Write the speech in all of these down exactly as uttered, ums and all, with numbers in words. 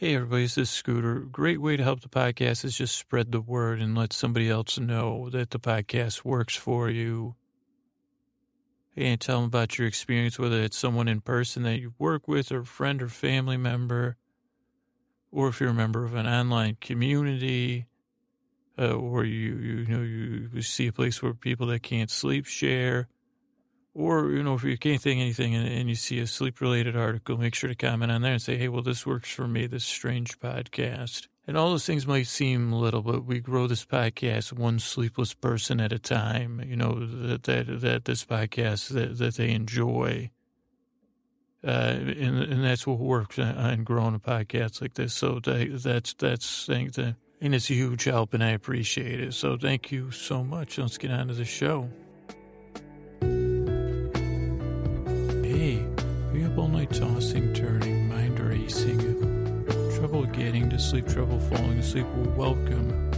Hey everybody, this is Scooter. Great way to help the podcast is just spread the word and let somebody else know that the podcast works for you. And tell them about your experience, whether it's someone in person that you work with or a friend or family member, or if you're a member of an online community, uh, or you, you know, you see a place where people that can't sleep share. Or, you know, if you can't think anything and, and you see a sleep-related article, make sure to comment on there and say, hey, well, this works for me, this strange podcast. And all those things might seem little, but we grow this podcast one sleepless person at a time, you know, that that, that this podcast that, that they enjoy. Uh, and, and that's what works on, on growing a podcast like this. So that, that's, that's thing that, and it's a huge help, and I appreciate it. So thank you so much. Let's get on to the show. All night tossing, turning, mind racing, trouble getting to sleep, trouble falling asleep. Well, welcome.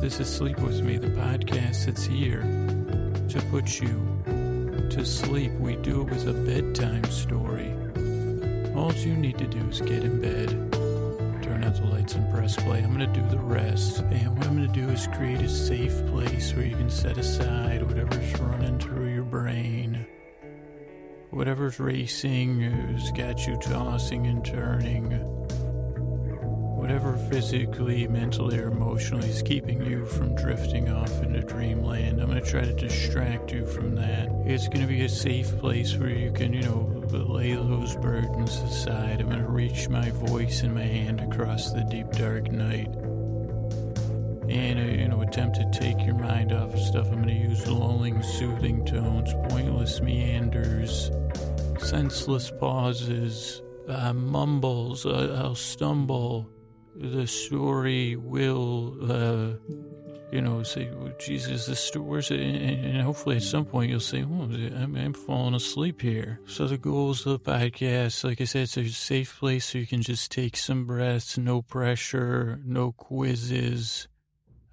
This is Sleep With Me, the podcast that's here to put you to sleep. We do it with a bedtime story. All you need to do is get in bed, turn out the lights, and press play. I'm going to do the rest. And what I'm going to do is create a safe place where you can set aside whatever's running through your brain. Whatever's racing has got you tossing and turning. Whatever physically, mentally, or emotionally is keeping you from drifting off into dreamland, I'm going to try to distract you from that. It's going to be a safe place where you can, you know, lay those burdens aside. I'm going to reach my voice in my hand across the deep, dark night. And, uh, you know, attempt to take your mind off of stuff. I'm going to use lulling, soothing tones, pointless meanders, senseless pauses, uh, mumbles. Uh, I'll stumble. The story will, uh, you know, say, well, Jesus, this story's... And, and hopefully at some point you'll say, oh, I'm, I'm falling asleep here. So the goals of the podcast, like I said, it's a safe place so you can just take some breaths, no pressure, no quizzes.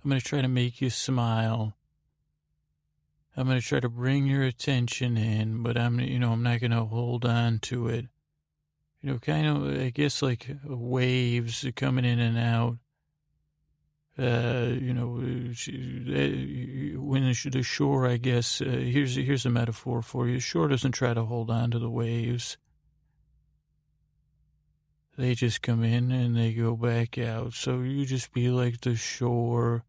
I'm going to try to make you smile. I'm going to try to bring your attention in, but I'm, you know, I'm not going to hold on to it. You know, kind of, I guess, like waves coming in and out. Uh, you know, when the shore, I guess, uh, here's, here's a metaphor for you. The shore doesn't try to hold on to the waves. They just come in and they go back out. So you just be like the shore.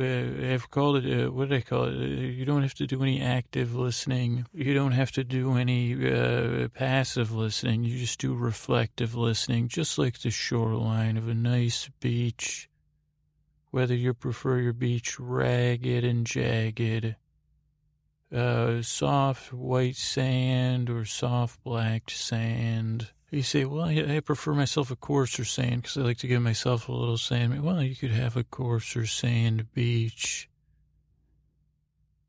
Uh, I've called it, uh, what did I call it? Uh, you don't have to do any active listening. You don't have to do any uh, passive listening. You just do reflective listening, just like the shoreline of a nice beach. Whether you prefer your beach ragged and jagged, uh, soft white sand or soft black sand. You say, well, I, I prefer myself a coarser sand because I like to give myself a little sand. Well, you could have a coarser sand beach.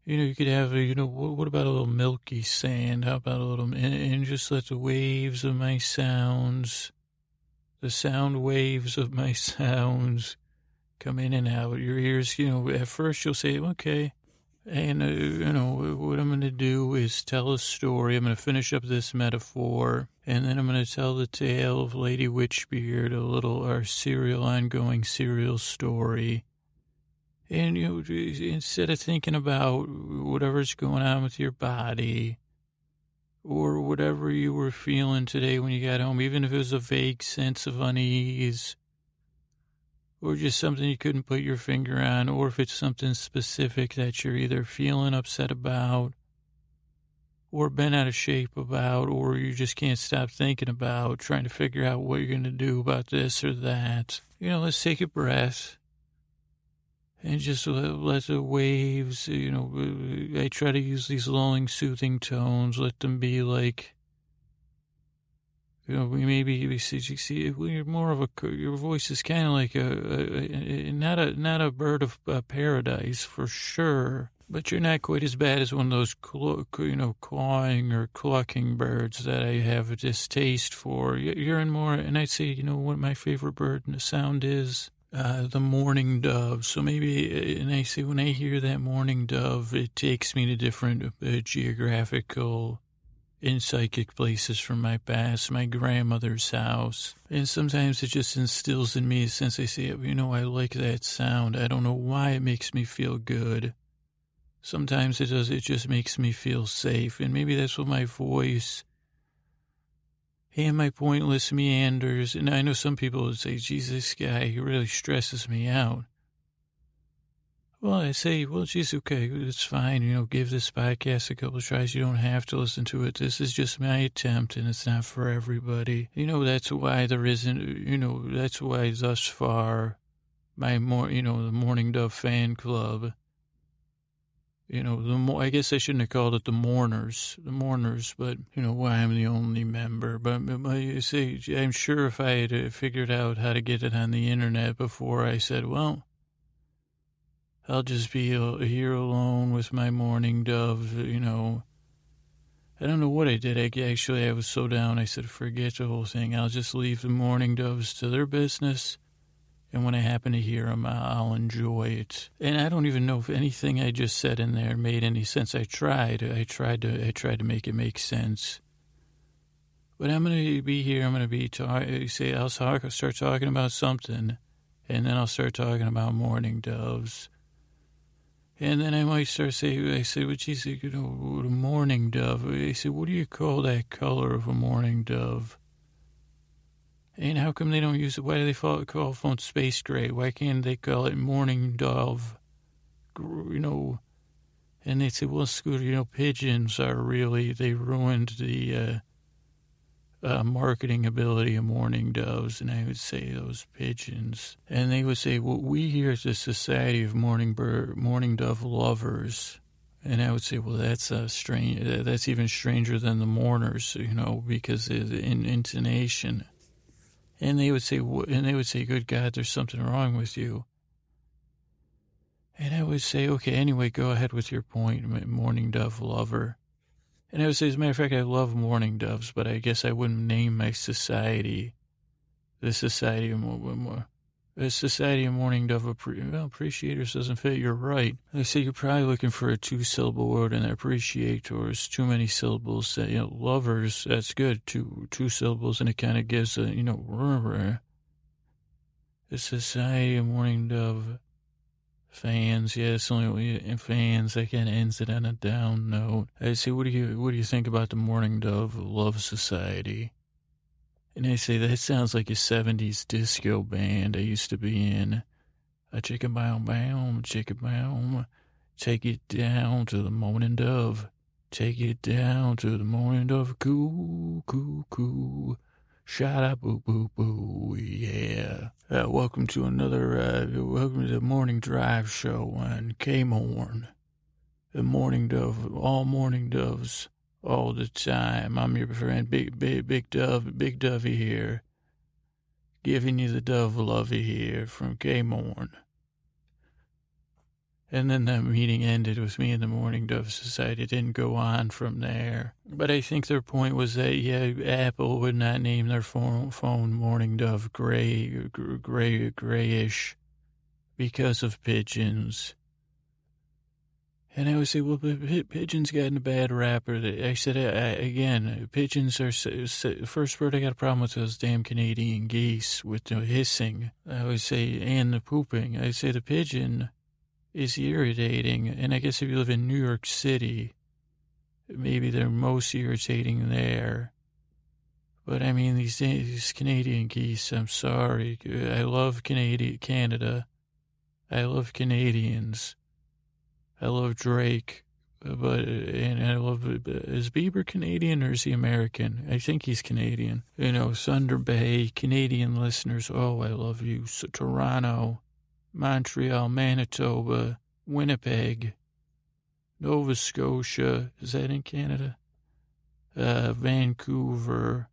You know, you could have, a, you know, what, what about a little milky sand? How about a little, and, and just let the waves of my sounds, the sound waves of my sounds come in and out. Your ears, you know, at first you'll say, okay. And, uh, you know, what I'm going to do is tell a story. I'm going to finish up this metaphor, and then I'm going to tell the tale of Lady Witchbeard, a little, our serial, ongoing serial story. And, you know, instead of thinking about whatever's going on with your body or whatever you were feeling today when you got home, even if it was a vague sense of unease, or just something you couldn't put your finger on, or if it's something specific that you're either feeling upset about or been out of shape about, or you just can't stop thinking about, trying to figure out what you're going to do about this or that. You know, let's take a breath and just let, let the waves, you know, I try to use these lulling, soothing tones, let them be like, you know, we maybe we see, you see you're more of a, your voice is kind of like a, a, a, not a, not a bird of uh, paradise for sure, but you're not quite as bad as one of those, cl- you know, clawing or clucking birds that I have a distaste for. You're in more, and I'd say, you know, what my favorite bird sound is? Uh, the mourning dove. So maybe, and I say when I hear that mourning dove, it takes me to different uh, geographical in psychic places from my past, my grandmother's house. And sometimes it just instills in me a sense. I say, you know, I like that sound. I don't know why it makes me feel good. Sometimes it does. It just makes me feel safe. And maybe that's what my voice and my pointless meanders. And I know some people would say, geez, this guy, he really stresses me out. Well, I say, well, geez, okay, it's fine. You know, give this podcast a couple of tries. You don't have to listen to it. This is just my attempt, and it's not for everybody. You know, that's why there isn't, you know, that's why thus far my, more, you know, the Morning Dove fan club, you know, the mo- I guess I shouldn't have called it the Mourners, the Mourners, but, you know, why I'm the only member. But, but you see, I'm sure if I had figured out how to get it on the internet before, I said, well, I'll just be here alone with my morning dove, you know. I don't know what I did. I, actually, I was so down, I said, forget the whole thing. I'll just leave the morning doves to their business. And when I happen to hear them, I'll enjoy it. And I don't even know if anything I just said in there made any sense. I tried. I tried to I tried to make it make sense. But I'm going to be here. I'm going to be talking. Say, I'll, talk, I'll start talking about something, and then I'll start talking about morning doves. And then I might start saying, I said, well, geez, you know, what a morning dove. I said, what do you call that color of a morning dove? And how come they don't use it? Why do they call it space gray? Why can't they call it morning dove? You know, and they say, well, Scooter, you know, pigeons are really, they ruined the uh, uh, marketing ability of morning doves. And I would say those pigeons. And they would say, well, we here is the Society of Morning Bird, Morning Dove Lovers. And I would say, well, that's a strange, that's even stranger than the Mourners, you know, because of the in- intonation. And they would say, and they would say, good God, there's something wrong with you. And I would say, okay, anyway, go ahead with your point, morning dove lover. And I would say, as a matter of fact, I love morning doves, but I guess I wouldn't name my society the Society of More. The Society of Morning Dove appre- well, Appreciators doesn't fit. You're right. I say you're probably looking for a two-syllable word, and appreciators, too many syllables. That, you know, lovers, that's good. Two two syllables, and it kind of gives a, you know, rumor. The Society of Morning Dove fans, yeah, it's only fans. That kind of ends it on a down note. I say, what do you what do you think about the Morning Dove Love Society? And I say, that sounds like a seventies disco band I used to be in. A chicken bow bow, chicken bow. Take it down to the morning dove. Take it down to the morning dove. Coo, coo, coo. Shout out, boo, boo, boo. Yeah. Uh, welcome to another, uh, welcome to the Morning Drive Show on Kmorn. The morning dove, all morning doves. All the time. I'm your friend, Big Big Big Dove, Big Dovey here, giving you the Dove Lovey here from Kmorn. And then that meeting ended with me and the Morning Dove Society. It didn't go on from there. But I think their point was that, yeah, Apple would not name their phone, phone Morning Dove gray, gray, grayish because of pigeons. And I would say, well, pigeons got in a bad rap. I said, I, again, pigeons are, first word I got a problem with those damn Canadian geese with the hissing. I would say, and the pooping. I say the pigeon is irritating. And I guess if you live in New York City, maybe they're most irritating there. But, I mean, these, these Canadian geese, I'm sorry. I love Canada. Canada. I love Canadians. I love Drake, but and I love, is Bieber Canadian or is he American? I think he's Canadian. You know, Thunder Bay, Canadian listeners, oh, I love you. So, Toronto, Montreal, Manitoba, Winnipeg, Nova Scotia, is that in Canada? Uh, Vancouver,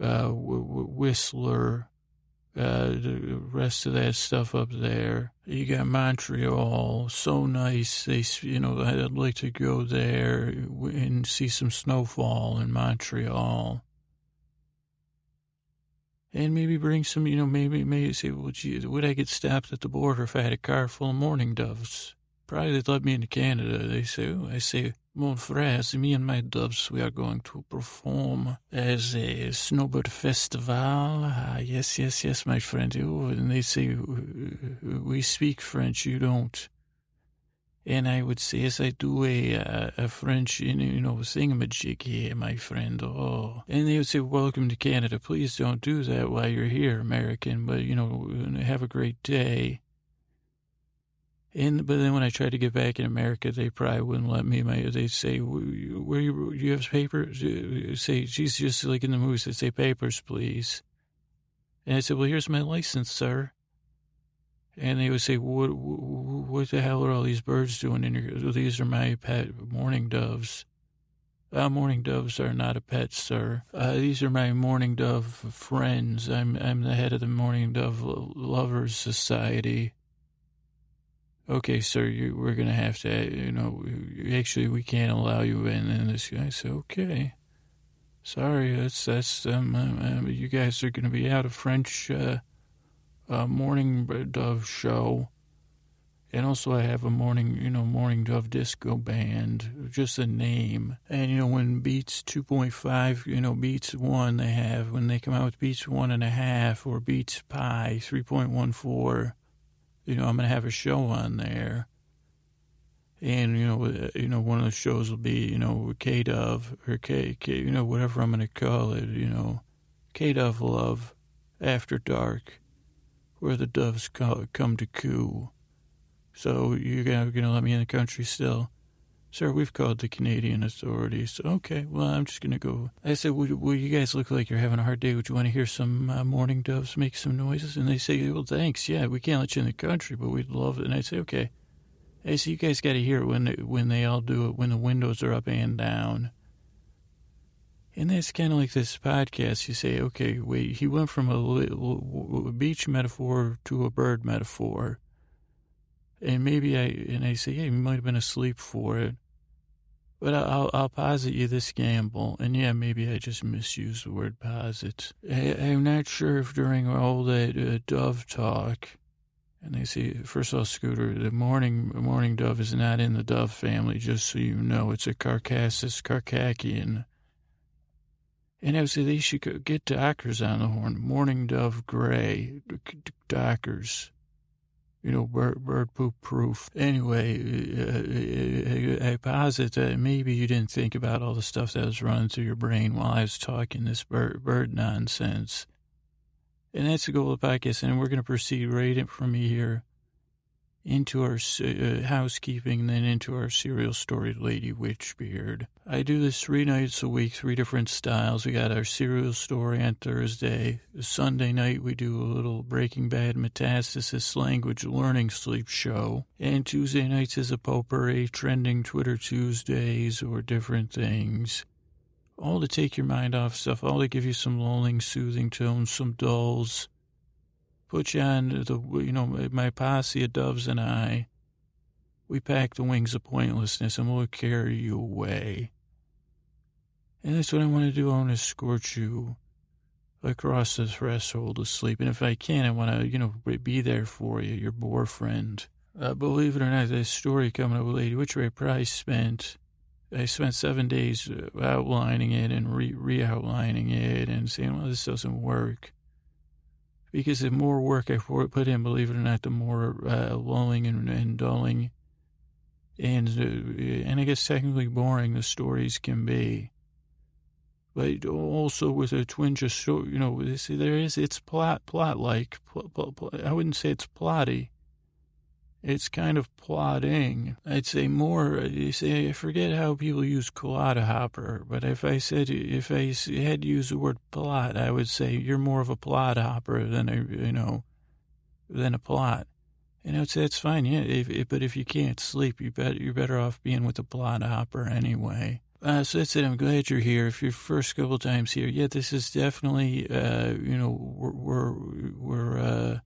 uh, Whistler. Uh, the rest of that stuff up there. You got Montreal, so nice. They, you know, I'd like to go there and see some snowfall in Montreal, and maybe bring some. You know, maybe maybe say, well, gee, would I get stopped at the border if I had a car full of morning doves? Probably they'd let me into Canada. They say, oh, I say, Mon frères, me and my doves, we are going to perform as a snowbird festival. Ah, yes, yes, yes, my friend. Oh, and they say, we speak French, you don't. And I would say, yes, I do a, a, a French, you know, thingamajig here, my friend. Oh, and they would say, welcome to Canada. Please don't do that while you're here, American. But, you know, have a great day. And but then when I tried to get back in America, they probably wouldn't let me. My, they'd say, where you, you have papers? Say, she's just like in the movies. They say, papers, please. And I said, well, here's my license, sir. And they would say, what, what the hell are all these birds doing in your, these are my pet mourning doves. Uh, mourning doves are not a pet, sir. Uh, these are my mourning dove friends. I'm, I'm the head of the Mourning Dove Lovers Society. Okay, sir, you, we're going to have to, you know, actually we can't allow you in. And this guy said, okay. Sorry, that's, that's, um, um, you guys are going to be out of French, uh, Uh, morning dove show, and also I have a morning, you know, morning dove disco band, just a name. And you know, when Beats two point five, you know, Beats one, they have when they come out with Beats one and a half or Beats Pi three point one four, you know, I'm gonna have a show on there. And you know, you know, one of the shows will be, you know, K Dove or K K, you know, whatever I'm gonna call it, you know, K Dove Love After Dark, where the doves come to coo. So you're going to let me in the country still? Sir, we've called the Canadian authorities. Okay, well, I'm just going to go. I said, well, well, you guys look like you're having a hard day. Would you want to hear some uh, mourning doves make some noises? And they say, well, thanks. Yeah, we can't let you in the country, but we'd love it. And I say, okay. I say, you guys got to hear it when they, when they all do it, when the windows are up and down. And that's kind of like this podcast. You say, okay, wait, he went from a, a beach metaphor to a bird metaphor. And maybe I, and I say, yeah, you might have been asleep for it. But I'll, I'll posit you this gamble. And yeah, maybe I just misused the word posit. I, I'm not sure if during all that uh, dove talk, and they say, first of all, Scooter, the morning morning dove is not in the dove family, just so you know. It's a Caucasus Caucacian. And I would say they should get dockers on the horn, mourning dove gray, dockers, you know, bird, bird poop proof. Anyway, I, I posit that maybe you didn't think about all the stuff that was running through your brain while I was talking this bird, bird nonsense. And that's the goal of the podcast, and we're going to proceed right in from here into our uh, housekeeping, and then into our serial story, Lady Witchbeard. I do this three nights a week, three different styles. We got our serial story on Thursday. Sunday night, we do a little Breaking Bad Metastasis language learning sleep show. And Tuesday nights is a potpourri, trending Twitter Tuesdays or different things. All to take your mind off stuff, all to give you some lulling, soothing tones, some dulls. Put you on the, you know, my posse of doves and I, we pack the wings of pointlessness and we'll carry you away. And that's what I want to do. I want to escort you across the threshold of sleep. And if I can, I want to, you know, be there for you, your boyfriend. Uh, believe it or not, this story coming up with Lady Witchbeard probably spent... I spent seven days outlining it and re- re-outlining it and saying, well, this doesn't work. Because the more work I put in, believe it or not, the more uh, lulling and, and dulling and, uh, and I guess technically boring the stories can be. But also with a twinge of, you know, there is, it's plot, plot-like. Pl- pl- pl- I wouldn't say it's plotty. It's kind of plotting. I'd say more, you say, I forget how people use colada hopper, but if I said, if I had to use the word plot, I would say you're more of a plot hopper than a, you know, than a plot. And I would say that's fine, yeah, if, if, but if you can't sleep, you bet, you're better off being with a plot hopper anyway. Uh, so that's it. I'm glad you're here. If you're first couple times here, yeah, this is definitely, uh, you know, we're, we're, we're uh,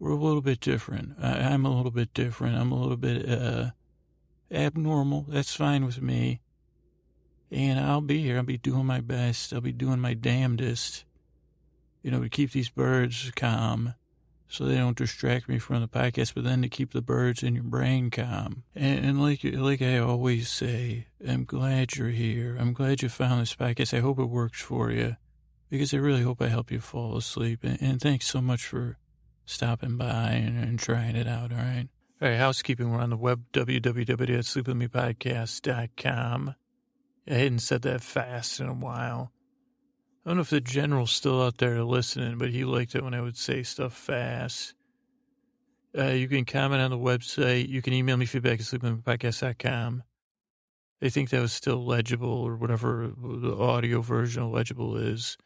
We're a little bit different. I, I'm a little bit different. I'm a little bit uh, abnormal. That's fine with me. And I'll be here. I'll be doing my best. I'll be doing my damnedest, you know, to keep these birds calm. so they don't distract me from the podcast, but then to keep the birds in your brain calm. And, and like like I always say, I'm glad you're here. I'm glad you found this podcast. I hope it works for you, because I really hope I help you fall asleep. And, and thanks so much for stopping by and, and trying it out, all right? All right, housekeeping. We're on the web, w w w dot sleep with me podcast dot com. I hadn't said that fast in a while. I don't know if the general's still out there listening, but he liked it when I would say stuff fast. Uh, you can comment on the website. You can email me feedback at sleep with me podcast dot com. I think that was still legible, or whatever the audio version of legible is.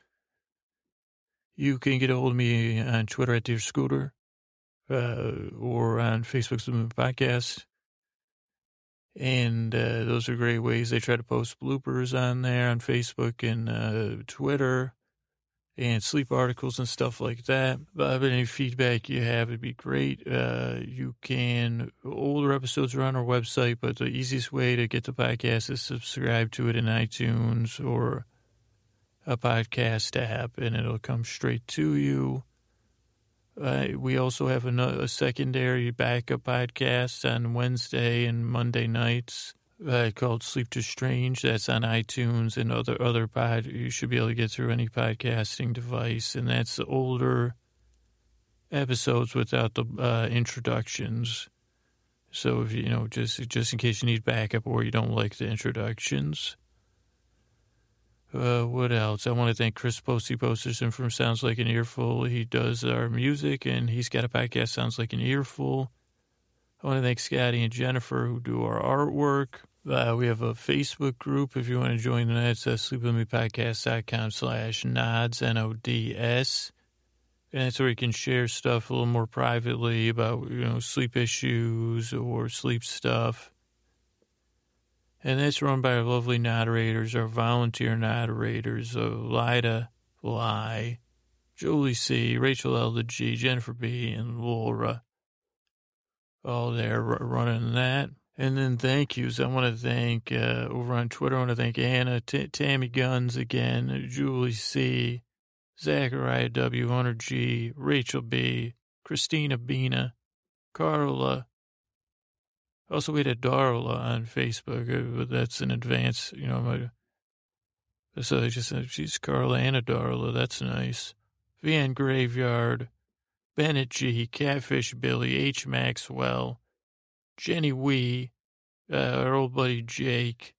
You can get a hold of me on Twitter at Dear Scooter, uh, or on Facebook, Sleep With Me Podcast. And uh, those are great ways. They try to post bloopers on there on Facebook and uh, Twitter and sleep articles and stuff like that. But any feedback you have would be great. Uh, you can, older episodes are on our website, but the easiest way to get the podcast is subscribe to it in iTunes or a podcast app, and it'll come straight to you. Uh, we also have a, a secondary backup podcast on Wednesday and Monday nights uh, called Sleep to Strange. That's on iTunes and other, other pod. You should be able to get through any podcasting device. And that's the older episodes without the uh, introductions. So, if you know, just, just in case you need backup or you don't like the introductions. Uh, what else? I want to thank Chris Posty Posterson from Sounds Like an Earful. He does our music, and he's got a podcast, Sounds Like an Earful. I want to thank Scotty and Jennifer, who do our artwork. Uh, we have a Facebook group. If you want to join that, it's uh, sleep with me podcast dot com slash nods, N O D S. And that's where you can share stuff a little more privately about, you know, sleep issues or sleep stuff. And that's run by our lovely moderators, our volunteer moderators, uh, Lyda Lai, Jolie C, Rachel L, the G, Jennifer B, and Laura. All there running that. And then thank yous. I want to thank, uh, over on Twitter, I want to thank Anna, T- Tammy Guns again, Julie C, Zachariah W, Hunter G, Rachel B, Christina Bina, Carla. Also, we had a Darla on Facebook. That's an advance, you know. My, so they just said, she's Carla and a Darla. That's nice. Van Graveyard, Bennett G, Catfish Billy, H. Maxwell, Jenny Wee, uh, our old buddy Jake,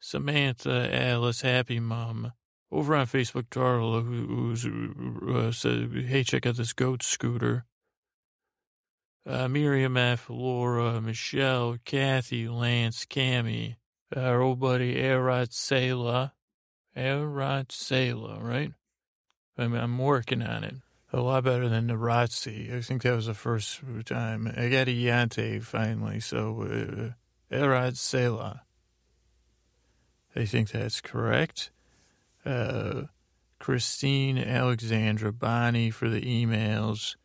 Samantha, Alice, Happy Mom. Over on Facebook, Darla, who, who's, uh, said, hey, check out this goat scooter. Uh, Miriam F., Laura, Michelle, Kathy, Lance, Cammie, our old buddy Erat Sela. Erat Sela, right? I mean, I'm working on it. A lot better than Narazzi. I think that was the first time. I got a Yante finally, so uh, Erat Sela. I think that's correct. Uh, Christine, Alexandra, Bonnie for the emails.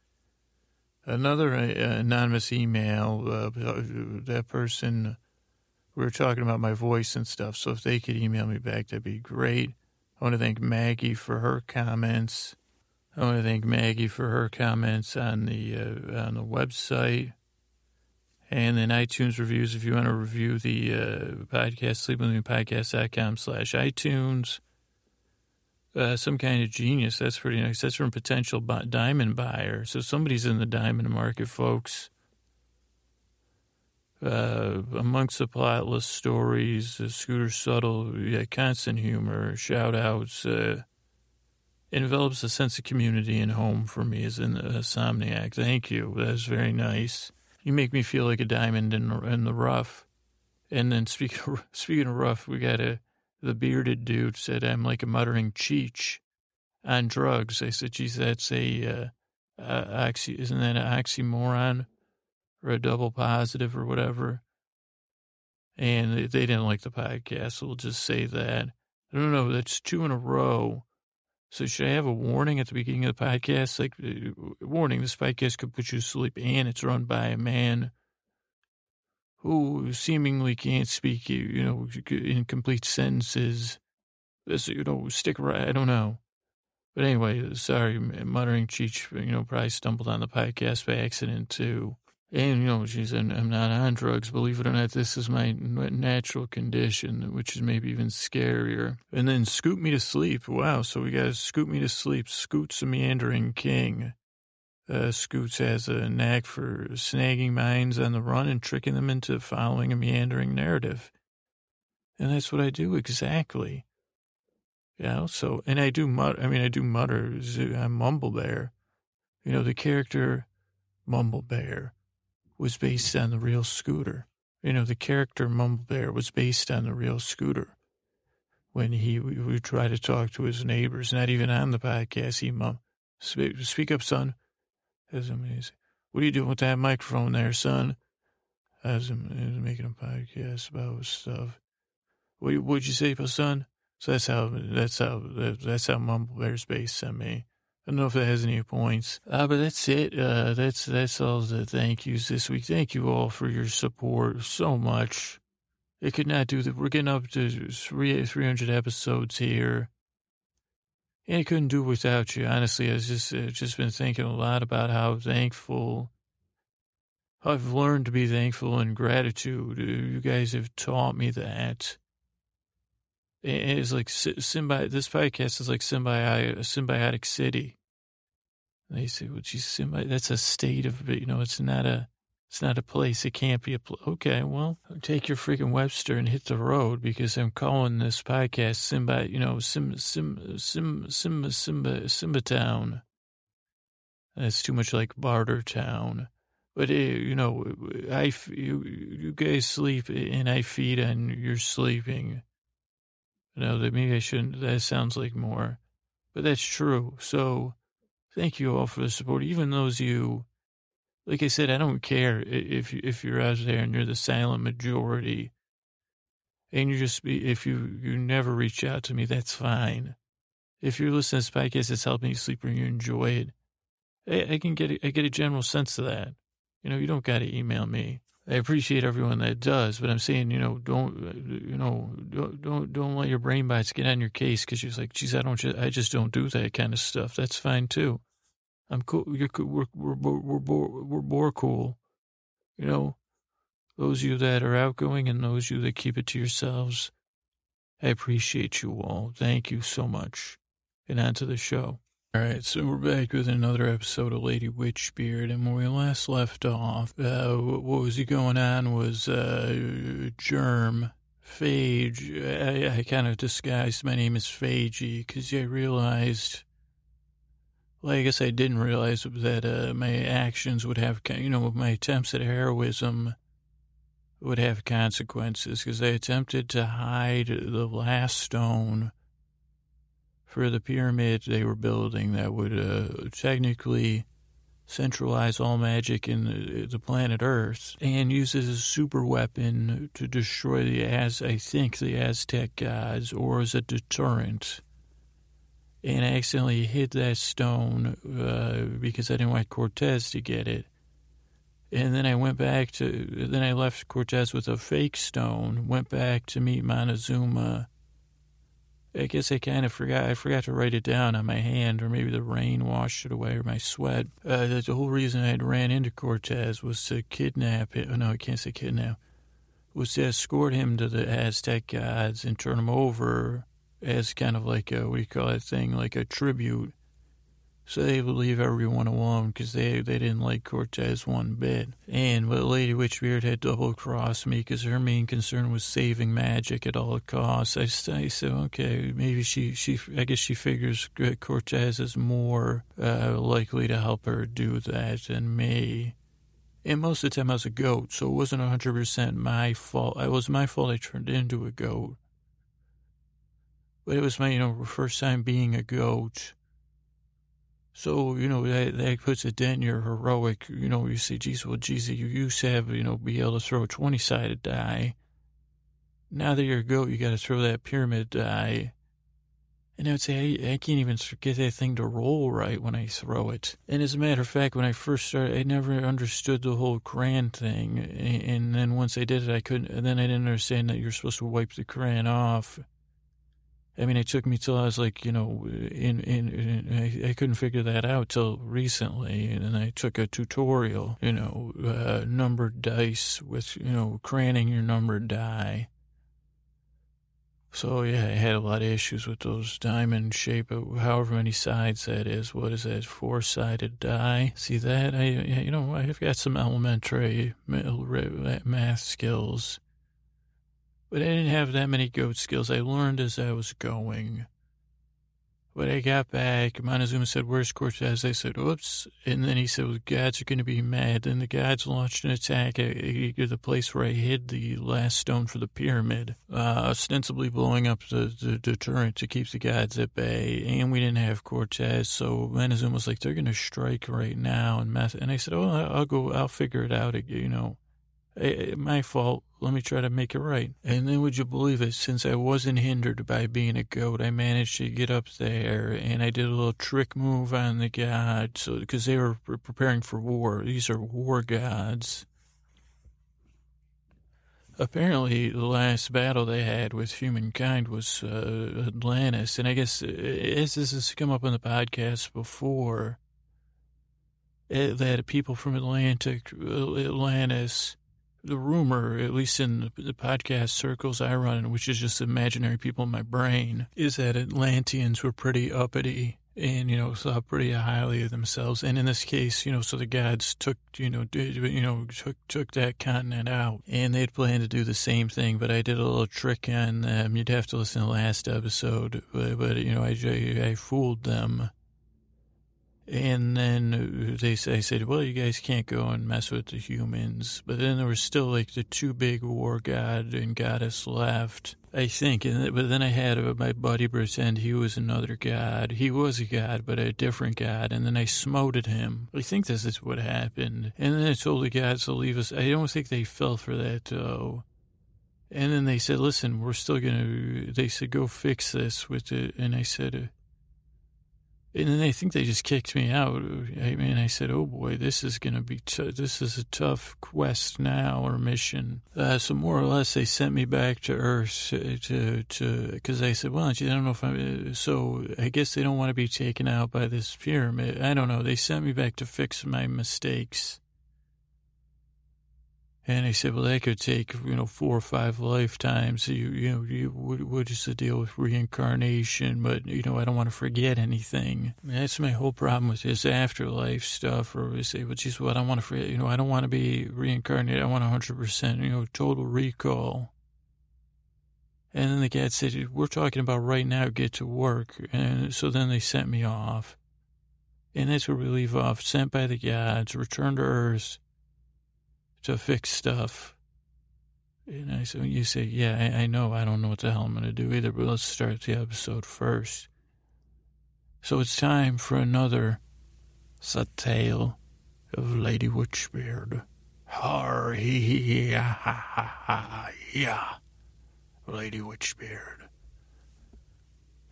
Another uh, anonymous email, uh, that person, we were talking about my voice and stuff, so if they could email me back, that'd be great. I want to thank Maggie for her comments. I want to thank Maggie for her comments on the uh, on the website. And then iTunes reviews, if you want to review the uh, podcast, sleep with me podcast dot com slash iTunes. Uh, some kind of genius. That's pretty nice. That's from potential bu- diamond buyer. So somebody's in the diamond market, folks. Uh, amongst the plotless stories, uh, Scooter subtle, yeah, constant humor, shout-outs, uh, envelops a sense of community and home for me as an insomniac. Thank you. That's very nice. You make me feel like a diamond in, in the rough. And then speaking of, speaking of rough, we got to... The bearded dude said, I'm like a muttering Cheech on drugs. I said, geez, that's a, uh, uh, oxy, isn't that an oxymoron or a double positive or whatever? And they, they didn't like the podcast, so we'll just say that. I don't know, that's two in a row. So should I have a warning at the beginning of the podcast? Like, uh, warning, this podcast could put you to sleep, and it's run by a man who seemingly can't speak, you know, in complete sentences. This, you know, stick around. I don't know. But anyway, sorry, muttering Cheech, you know, probably stumbled on the podcast by accident too. And, you know, she's, I'm not on drugs, believe it or not. This is my natural condition, which is maybe even scarier. And then Scoot Me to Sleep. Wow, so we got Scoot Me to Sleep. Scoot's a meandering king. Uh, Scoots has a knack for snagging minds on the run and tricking them into following a meandering narrative. And that's what I do exactly. You know, so, and I do mutter, I mean, I do mutter, I mumble bear. You know, the character Mumble Bear was based on the real Scooter. You know, the character Mumble Bear was based on the real Scooter. When he would try to talk to his neighbors, not even on the podcast, he mum, speak, speak up, son. As I'm, what are you doing with that microphone there, son? As I'm, as I'm making a podcast about stuff. What would you say about son? So that's how that's how that's how Mumble Bear's based on me. I don't know if that has any points. Uh, but that's it. Uh, that's that's all the thank yous this week. Thank you all for your support so much. It could not do that. We're getting up to three hundred episodes here. And I couldn't do it without you. Honestly, I've just, I've just been thinking a lot about how thankful. How I've learned to be thankful and gratitude. You guys have taught me that. It's like symbi- this podcast is like symbiotic, symbiotic city. They say, "Well, geez, symbi- that's a state of, you know, it's not a, it's not a place. It can't be a place." Okay, well, take your freaking Webster and hit the road because I'm calling this podcast symbi, you know, sim sim sim sim simba simba town. That's too much like Barter Town. But, you know, I you you guys sleep and I feed on your sleeping. No, that maybe I shouldn't. That sounds like more, but that's true. So, thank you all for the support. Even those you, like I said, I don't care if if you're out there and you're the silent majority, and you just if you you never reach out to me, that's fine. If you're listening to this podcast, it's helping you sleep or you enjoy it. I, I can get a, I get a general sense of that. You know, you don't got to email me. I appreciate everyone that does, but I'm saying, you know, don't, you know, don't, don't, don't let your brain bites get on your case because you're like, geez, I don't, just, I just don't do that kind of stuff. That's fine too. I'm cool. You're cool. We're we're we're we're, we're more cool. You know, those of you that are outgoing and those of you that keep it to yourselves. I appreciate you all. Thank you so much. And on to the show. All right, so we're back with another episode of Lady Witchbeard, and when we last left off, uh, what was going on was uh, Germ, Phage. I, I kind of disguised my name as Phagey because I realized, well, I guess I didn't realize that uh, my actions would have, you know, my attempts at heroism would have consequences because I attempted to hide the last stone for the pyramid they were building that would uh, technically centralize all magic in the, the planet Earth and use it as a super weapon to destroy the, Az- I think, the Aztec gods or as a deterrent. And I accidentally hid that stone uh, because I didn't want Cortez to get it. And then I went back to, then I left Cortez with a fake stone, went back to meet Montezuma. I guess I kind of forgot. I forgot to write it down on my hand, or maybe the rain washed it away, or my sweat. Uh, the whole reason I had ran into Cortez was to kidnap him. Oh, no, I can't say kidnap. Was to escort him to the Aztec gods and turn him over as kind of like a, what do you call that thing, like a tribute. So they would leave everyone alone because they, they didn't like Cortez one bit. And but Lady Witchbeard had double-crossed me because her main concern was saving magic at all costs. I, I said, okay, maybe she, she I guess she figures Cortez is more uh, likely to help her do that than me. And most of the time I was a goat, so it wasn't one hundred percent my fault. It was my fault I turned into a goat. But it was my, you know, first time being a goat. So, you know, that, that puts a dent in your heroic, you know, you say, geez, well, geez, you used to have, you know, be able to throw a twenty-sided die. Now that you're a goat, you got to throw that pyramid die. And I would say, I, I can't even get that thing to roll right when I throw it. And as a matter of fact, when I first started, I never understood the whole crayon thing. And, and then once I did it, I couldn't, and then I didn't understand that you're supposed to wipe the crayon off. I mean, it took me till I was like, you know, in, in, in I, I couldn't figure that out till recently. And then I took a tutorial, you know, uh, numbered dice with, you know, craning your numbered die. So, yeah, I had a lot of issues with those diamond shape, however many sides that is. What is that, four-sided die? See that? I, you know, I've got some elementary math skills. But I didn't have that many goat skills. I learned as I was going. But I got back. Montezuma said, "Where's Cortez?" I said, "Oops." And then he said, "Well, the gods are going to be mad." Then the gods launched an attack at the place where I hid the last stone for the pyramid, uh, ostensibly blowing up the, the deterrent to keep the gods at bay. And we didn't have Cortez, so Montezuma was like, "They're going to strike right now." And mess. And I said, "Oh, I'll go. I'll figure it out. You know, my fault. Let me try to make it right." And then would you believe it, since I wasn't hindered by being a goat, I managed to get up there, and I did a little trick move on the god, so because they were preparing for war. These are war gods. Apparently, the last battle they had with humankind was uh, Atlantis, and I guess, as this has come up on the podcast before, that people from Atlantic, Atlantis... The rumor, at least in the podcast circles I run, which is just imaginary people in my brain, is that Atlanteans were pretty uppity and, you know, thought pretty highly of themselves. And in this case, you know, so the gods took, you know, did, you know, took took that continent out, and they'd planned to do the same thing. But I did a little trick on them. You'd have to listen to the last episode, but, but you know, I, I, I fooled them. And then they I said, "Well, you guys can't go and mess with the humans." But then there were still, like, the two big war god and goddess left, I think. And But then I had my buddy pretend he was another god. He was a god, but a different god. And then I smoted him. I think this is what happened. And then I told the gods to leave us. I don't think they fell for that, though. And then they said, "Listen, we're still going to," they said, "go fix this with it." And I said, and then I think they just kicked me out. I mean, I said, "Oh boy, this is going to be, t- this is a tough quest now, or mission." Uh, so more or less, they sent me back to Earth to, to, because I said, "Well, I don't know if I'm," so I guess they don't want to be taken out by this pyramid. I don't know. They sent me back to fix my mistakes. And I said, "Well, that could take, you know, four or five lifetimes. You, you know, you, what, what is the deal with reincarnation? But, you know, I don't want to forget anything." And that's my whole problem with this afterlife stuff. Or we say, "Well, geez, well, I don't want to forget. You know, I don't want to be reincarnated. I want one hundred percent, you know, total recall." And then the guy said, "We're talking about right now. Get to work." And so then they sent me off. And that's where we leave off. Sent by the gods, returned to Earth to fix stuff. And I said, you say, "Yeah, I, I know. I don't know what the hell I'm going to do either, but let's start the episode first." So it's time for another Sad Tale of Lady Witchbeard. Har hee hee ha ha ha yeah. Lady Witchbeard.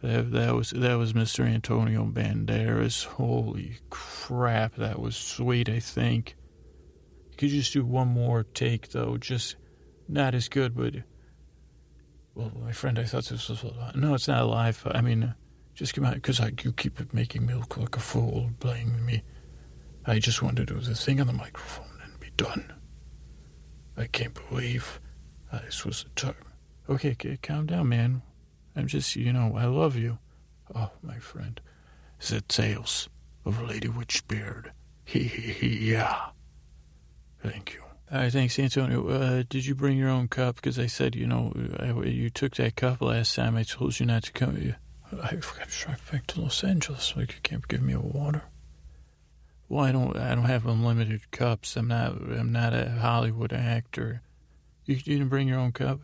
That, that was that was Mister Antonio Banderas. Holy crap, that was sweet, I think. Could just do one more take, though, just not as good, but, well, my friend, I thought this was a no, it's not live. I mean, just come out, because you keep making me look like a fool, blaming me. I just wanted to do the thing on the microphone and be done. I can't believe uh, this was the time. Okay, okay, calm down, man. I'm just, you know, I love you. Oh, my friend. The Tales of Lady Witchbeard. Hee hee hee, yeah. Thank you. All right, thanks, Antonio. Uh, did you bring your own cup? Because I said, you know, I, you took that cup last time. I told you not to come. You, I forgot to drive back to Los Angeles. Like, you can't give me a water. Well, I don't. I don't have unlimited cups. I'm not. I'm not a Hollywood actor. You, you didn't bring your own cup.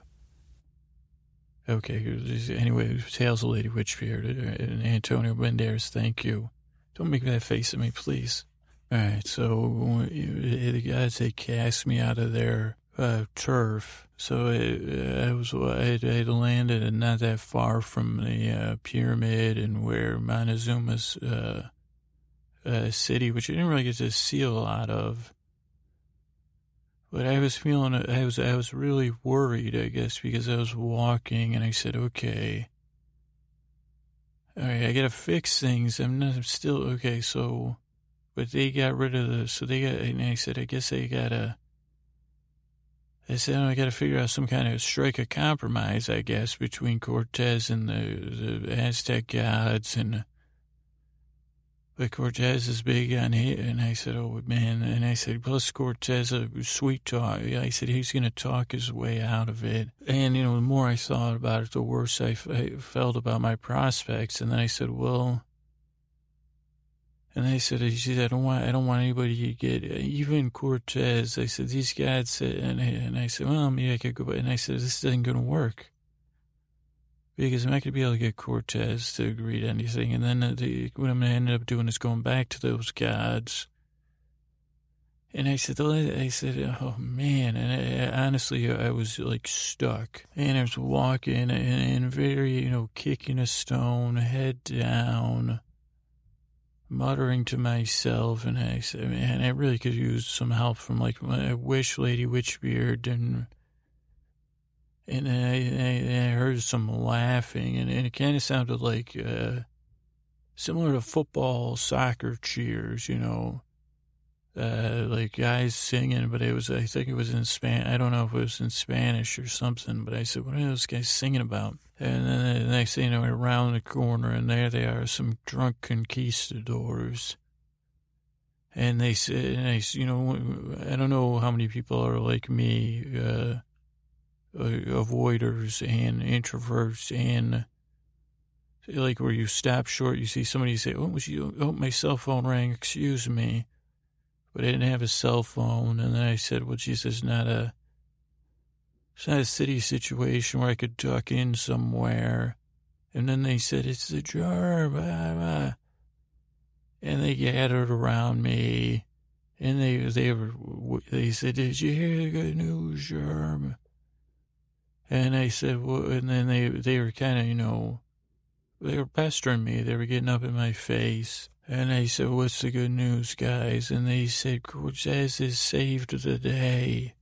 Okay. Anyway, Tales of Lady Witchbeard and Antonio Banderas. Thank you. Don't make that face at me, please. All right, so the guys, they cast me out of their uh, turf. So I, I was, I, I landed and not that far from the uh, pyramid and where Montezuma's uh, uh, city, which I didn't really get to see a lot of. But I was feeling, I was, I was really worried, I guess, because I was walking and I said, okay. All right, I gotta fix things. I'm not I'm still okay. So, but they got rid of the. So they got. And I said, I guess they gotta. I said, oh, I gotta figure out some kind of strike a compromise, I guess, between Cortez and the, the Aztec gods and. But Cortez is big on it, and I said, oh, man, and I said, plus Cortez, a sweet talk. I said, he's going to talk his way out of it. And, you know, the more I thought about it, the worse I, f- I felt about my prospects. And then I said, well, and I said, I, said, I don't want I don't want anybody to get, even Cortez, I said, these guys, and I, and I said, well, maybe I could go, and I said, this isn't going to work. Because I'm not going to be able to get Cortez to agree to anything. And then the, what I'm going to end up doing is going back to those gods. And I said, I said, oh, man. And I, honestly, I was, like, stuck. And I was walking and, and very, you know, kicking a stone, head down, muttering to myself. And I said, man, I really could use some help from, like, I wish Lady Witchbeard and... And I, I, I heard some laughing, and, and it kind of sounded like uh, similar to football, soccer cheers, you know, uh, like guys singing. But it was, I think it was in Spanish. I don't know if it was in Spanish or something. But I said, "What are those guys singing about?" And then the next thing you know, around the corner, and there they are, some drunk conquistadors. And they said, and I, "You know, I don't know how many people are like me." Uh, avoiders and introverts and like where you stop short, you see somebody, you say, oh, was you? Oh, my cell phone rang, excuse me. But I didn't have a cell phone. And then I said, well, geez, it's not a, it's not a city situation where I could duck in somewhere. And then they said, it's the jar, blah, blah. And they gathered around me and they, they were, they said, did you hear the good news, Germ? And I said, well, and then they, they were kind of, you know, they were pestering me. They were getting up in my face. And I said, what's the good news, guys? And they said, Cortez has saved the day.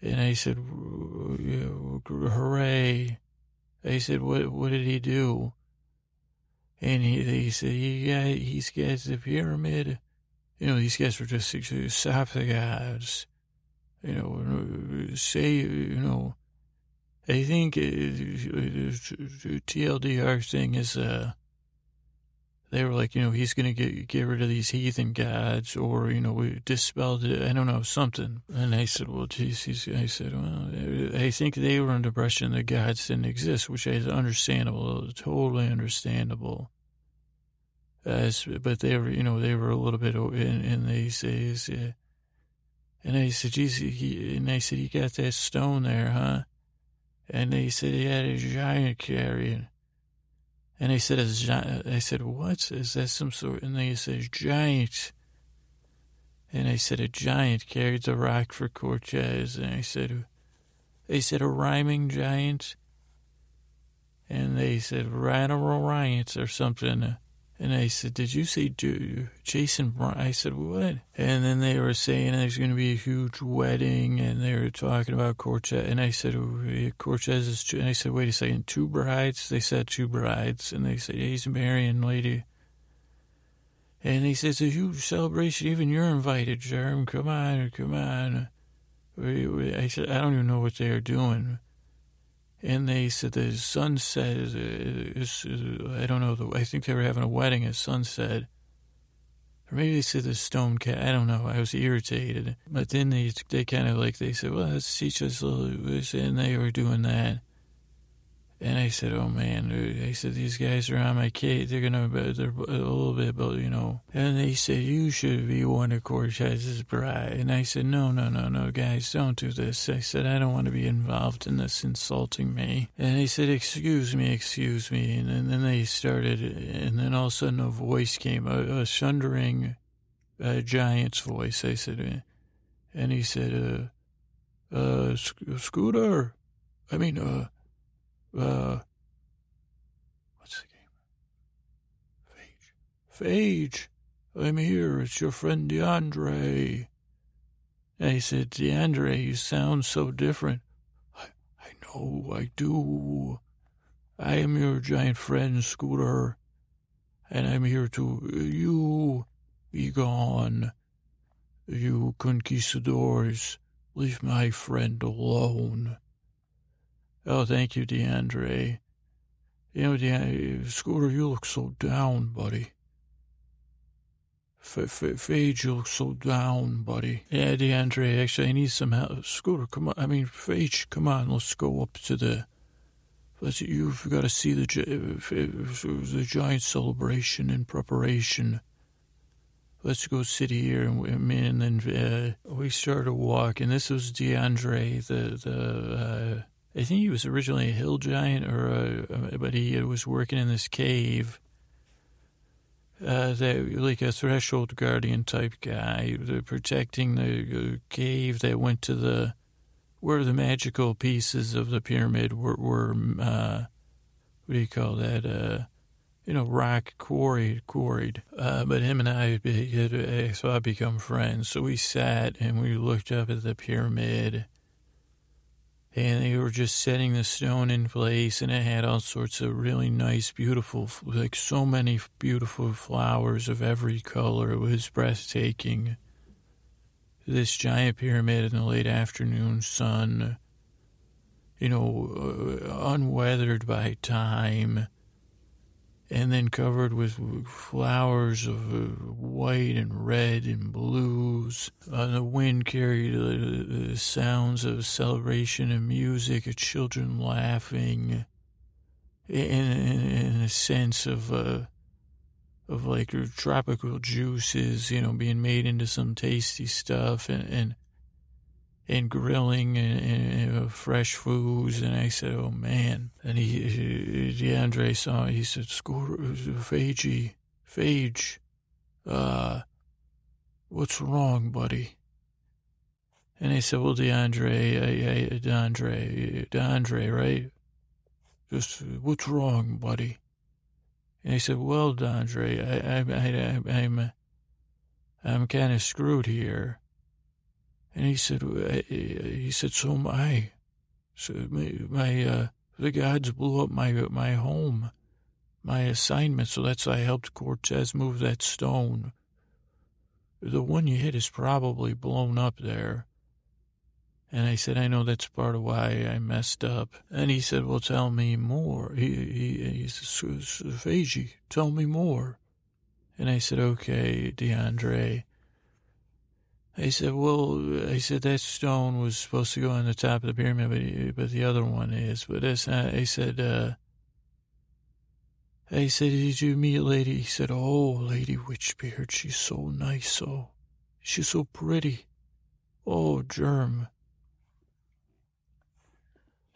And I said, hooray. I said, what what did he do? And he, they said, he got, he's got the pyramid. You know, these guys were just, just stop the gods. You know, say, you know. I think the T L D R thing is, uh, they were like, you know, he's going to get get rid of these heathen gods or, you know, we dispelled it, I don't know, something. And I said, well, geez, I said, well, I think they were under the impression the gods didn't exist, which is understandable, totally understandable. Uh, but they were, you know, they were a little bit, and, and they say, uh, and I said, geez, he, and I said, you got that stone there, huh? And they said he had a giant carrying. And I said, I said, what? Is that some sort? And they said, giant. And I said, a giant carried the rock for Cortez. And I said, they said, a rhyming giant. And they said, Rattle Riot or something. And I said, did you say dude, Jason Brown? I said, what? And then they were saying there's going to be a huge wedding, and they were talking about Cortez. And I said, Cortez is two. And I said, wait a second, two brides? They said two brides. And they said, he's marrying lady. And they said, it's a huge celebration. Even you're invited, Jerm. Come on, come on. I said, I don't even know what they're doing. And they said the sunset is, is, is, I don't know, the, I think they were having a wedding at sunset. Or maybe they said the stone cat, I don't know, I was irritated. But then they they kind of like, they said, well, let's teach us a little, and they were doing that. And I said, oh, man, I said, these guys are on my case. They're going to, they're a little bit, but, you know. And they said, you should be one of Cortez's bride. And I said, no, no, no, no, guys, don't do this. I said, I don't want to be involved in this insulting me. And they said, excuse me, excuse me. And, and then they started, and then all of a sudden a voice came, a, a thundering uh, giant's voice. I said, and he said, uh, uh, sc- Scooter, I mean, uh. Uh, what's the game? Phage. Phage, I'm here. It's your friend DeAndre. And I said, DeAndre, you sound so different. I, I know, I do. I am your giant friend, Scooter, and I'm here to... You... be gone. You conquistadors, leave my friend alone. Oh, thank you, DeAndre. You know, DeAndre, Scooter, you look so down, buddy. Phage, you look so down, buddy. Yeah, DeAndre, actually, I need some help. Scooter, come on. I mean, Phage, come on. Let's go up to the... Let's, you've got to see the, the giant celebration in preparation. Let's go sit here. And, and then uh, we started a walk, and this was DeAndre. The, the uh, I think he was originally a hill giant, or a, but he was working in this cave. Uh, that, like a threshold guardian type guy, they're protecting the uh, cave that went to the where the magical pieces of the pyramid were. were uh, what do you call that? Uh, you know, rock quarried, quarried. Uh, but him and I, I so I become friends. So we sat and we looked up at the pyramid, and they were just setting the stone in place, and it had all sorts of really nice, beautiful, like so many beautiful flowers of every color. It was breathtaking. This giant pyramid in the late afternoon sun, you know, unweathered by time, and then covered with flowers of white and red and blues. Uh, the wind carried uh, the sounds of celebration and music, of children laughing, and, and, and a sense of uh, of like tropical juices, you know, being made into some tasty stuff, and and, and grilling and, and uh, fresh foods. And I said, "Oh man!" And he, DeAndre saw it. He said, "Scooter, Phage, Phage, uh, what's wrong, buddy?" And I said, "Well, DeAndre, I, I, DeAndre, DeAndre, right? Just what's wrong, buddy?" And I said, "Well, DeAndre, I, I, I, I I'm, I'm kind of screwed here." And he said, he said, so am I. So my, my uh, the gods blew up my my home, my assignment. So that's why I helped Cortez move that stone. The one you hit is probably blown up there. And I said, I know that's part of why I messed up. And he said, well, tell me more. He he, he said, Phage, tell me more. And I said, okay, DeAndre. I said, well, I said, that stone was supposed to go on the top of the pyramid, but, but the other one is. But that's not, I said, uh, I said, did you meet Lady? He said, oh, Lady Witchbeard, she's so nice. Oh, she's so pretty. Oh, Germ.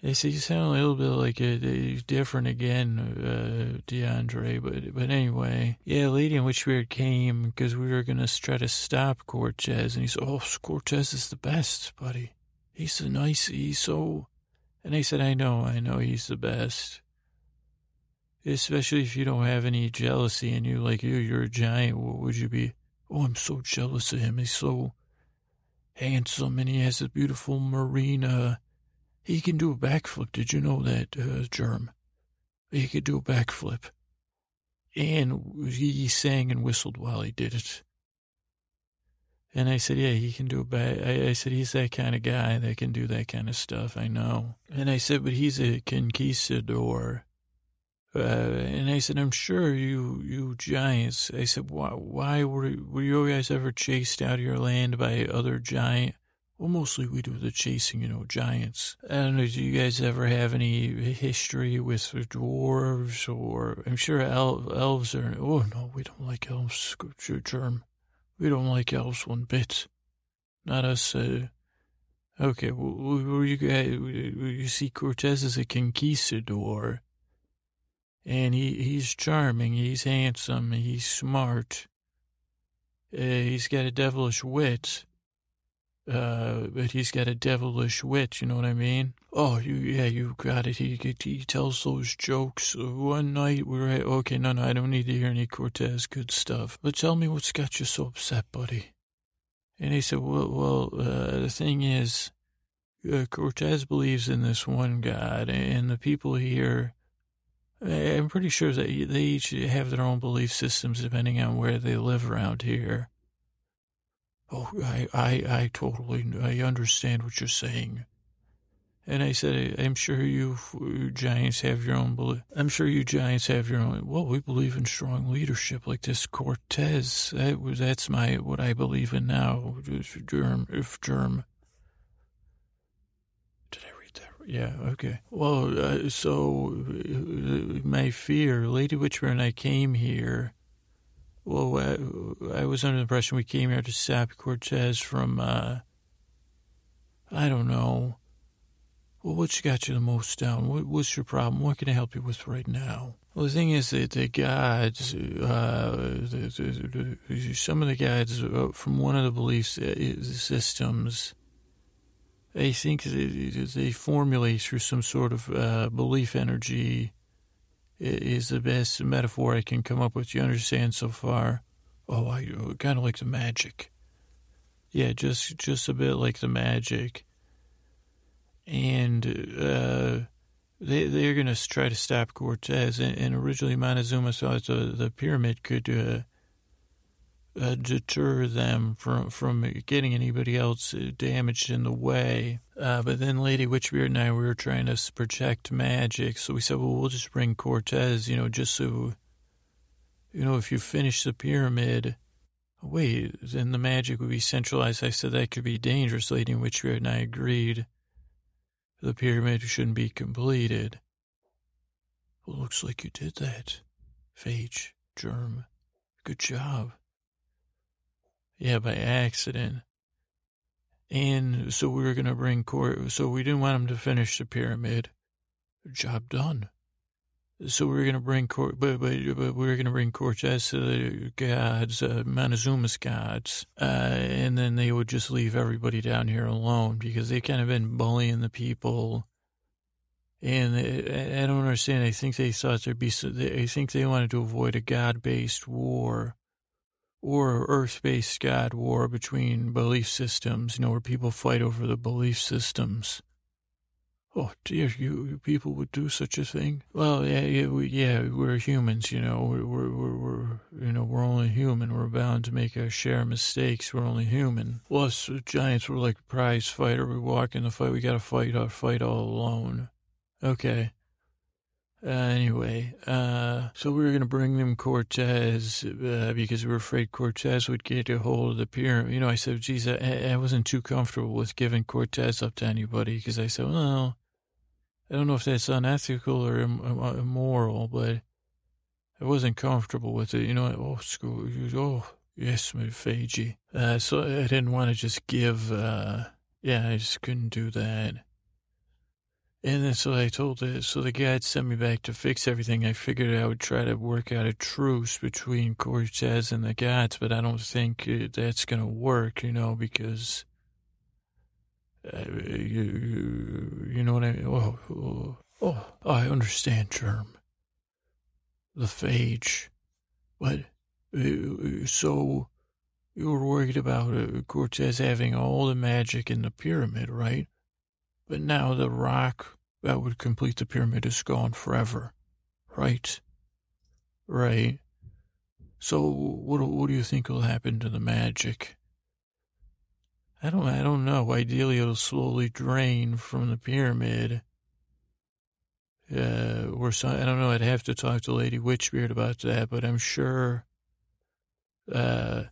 I said, you sound a little bit like a, a different again, uh, DeAndre, but but anyway. Yeah, Lady in Witchbeard came because we were going to try to stop Cortez, and he said, oh, Cortez is the best, buddy. He's the nice, he's so... And I said, I know, I know he's the best. Especially if you don't have any jealousy in you, like you, you're a giant, what would you be? Oh, I'm so jealous of him, he's so handsome, and he has a beautiful Marina... He can do a backflip. Did you know that, uh, Germ? He could do a backflip. And he sang and whistled while he did it. And I said, yeah, he can do a back. I, I said, he's that kind of guy that can do that kind of stuff. I know. And I said, but he's a conquistador. Uh, and I said, I'm sure you, you giants. I said, why, why were, were you guys ever chased out of your land by other giants? Well, mostly we do the chasing, you know, giants. I don't know, do you guys ever have any history with dwarves or... I'm sure el- elves are... Oh, no, we don't like elves, Germ. We don't like elves one bit. Not us. Uh, okay, well, were you guys... You see, Cortez is a conquistador. And he, he's charming, he's handsome, he's smart. Uh, he's got a devilish wit. Uh, but he's got a devilish wit, you know what I mean? Oh, you, yeah, you got it. He he tells those jokes. One night we were at, okay, no, no, I don't need to hear any Cortez good stuff. But tell me what's got you so upset, buddy. And he said, well, well uh, the thing is, uh, Cortez believes in this one God, and the people here I'm pretty sure that they each have their own belief systems depending on where they live around here. Oh, I, I, I totally, I understand what you're saying. And I said, I'm sure you giants have your own belief. I'm sure you giants have your own. Well, we believe in strong leadership like this Cortez. That, that's my, what I believe in now. Germ, if germ. Yeah, okay. Well, uh, so uh, my fear, Lady Witchbeard and I came here. Well, I, I was under the impression we came here to stop Cortez from, uh, I don't know. Well, what's got you the most down? What, what's your problem? What can I help you with right now? Well, the thing is that the gods, uh, the, the, the, some of the gods from one of the belief systems, I think they, they formulate through some sort of uh, belief energy is the best metaphor I can come up with. You understand so far? Oh, I kind of like the magic. Yeah, just just a bit like the magic. And uh, they, they're going to try to stop Cortez. And, and originally Montezuma thought the, the pyramid could uh, Uh, deter them from, from getting anybody else damaged in the way. Uh, but then Lady Witchbeard and I, we were trying to protect magic. So we said, well, we'll just bring Cortez, you know, just so, you know, if you finish the pyramid, wait, then the magic would be centralized. I said that could be dangerous. Lady Witchbeard and I agreed the pyramid shouldn't be completed. Well, looks like you did that, Phage, Germ. Good job. Yeah, by accident. And so we were going to bring Cort. So we didn't want him to finish the pyramid. Job done. So we were going to bring Cort. But, but, but we were going to bring Cortez to the gods, uh, Montezuma's gods. Uh, and then they would just leave everybody down here alone because they've kind of been bullying the people. And they, I don't understand. I think they thought there'd be. I think they wanted to avoid a god-based war. Or earth-based god war between belief systems, you know, where people fight over the belief systems. Oh, dear, you, you people would do such a thing? Well, yeah, yeah, we, yeah we're humans, you know. We're, we're, we're, we're, you know, we're only human. We're bound to make our share of mistakes. We're only human. Plus, giants were like a prize fighter. We walk in the fight. We got to fight our fight all alone. Okay. Uh, anyway, uh, so we were going to bring them Cortez uh, because we were afraid Cortez would get a hold of the pyramid. You know, I said, geez, I, I wasn't too comfortable with giving Cortez up to anybody because I said, well, I don't know if that's unethical or immoral, but I wasn't comfortable with it. You know, oh, school, oh, yes, my Phage. Uh, so I didn't want to just give, uh, yeah, I just couldn't do that. And then so I told it, so the guy had sent me back to fix everything. I figured I would try to work out a truce between Cortez and the gods, but I don't think that's going to work, you know, because, uh, you, you, you know what I mean? Oh, oh, oh, I understand, Germ. The Phage. But, uh, so, you were worried about uh, Cortez having all the magic in the pyramid, right? But now the rock that would complete the pyramid is gone forever, right? Right. So what what do you think will happen to the magic? I don't I don't know. Ideally, it'll slowly drain from the pyramid. Uh, or so, I don't know. I'd have to talk to Lady Witchbeard about that, but I'm sure. Uh.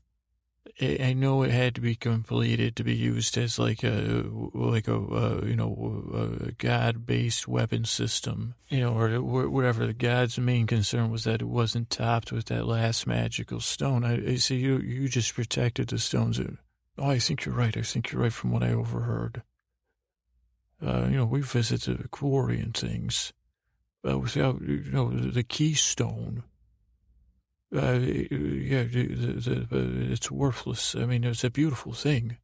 I know it had to be completed to be used as like a, like a, uh, you know, a god-based weapon system, you know, or whatever. The god's main concern was that it wasn't topped with that last magical stone. I, I see you, you just protected the stones. Oh, I think you're right. I think you're right from what I overheard. Uh, you know, we visited the quarry and things, but without, you know, the keystone. Uh, yeah, the, the, the, it's worthless. I mean, it's a beautiful thing.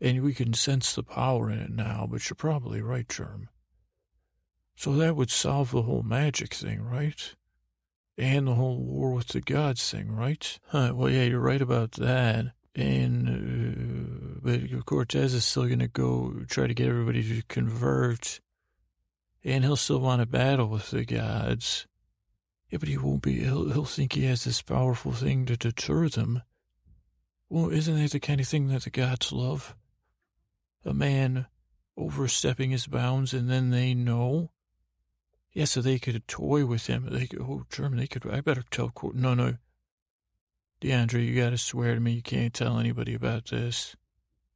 And we can sense the power in it now, but you're probably right, Germ. So that would solve the whole magic thing, right? And the whole war with the gods thing, right? Huh, well, yeah, you're right about that. And, uh, but Cortez is still going to go try to get everybody to convert and he'll still want to battle with the gods. Yeah, but he won't be, he'll, he'll think he has this powerful thing to deter them. Well, isn't that the kind of thing that the gods love? A man overstepping his bounds, and then they know? Yeah, so they could toy with him. They could, oh, German, they could, I better tell, no, no. DeAndre, you gotta swear to me you can't tell anybody about this.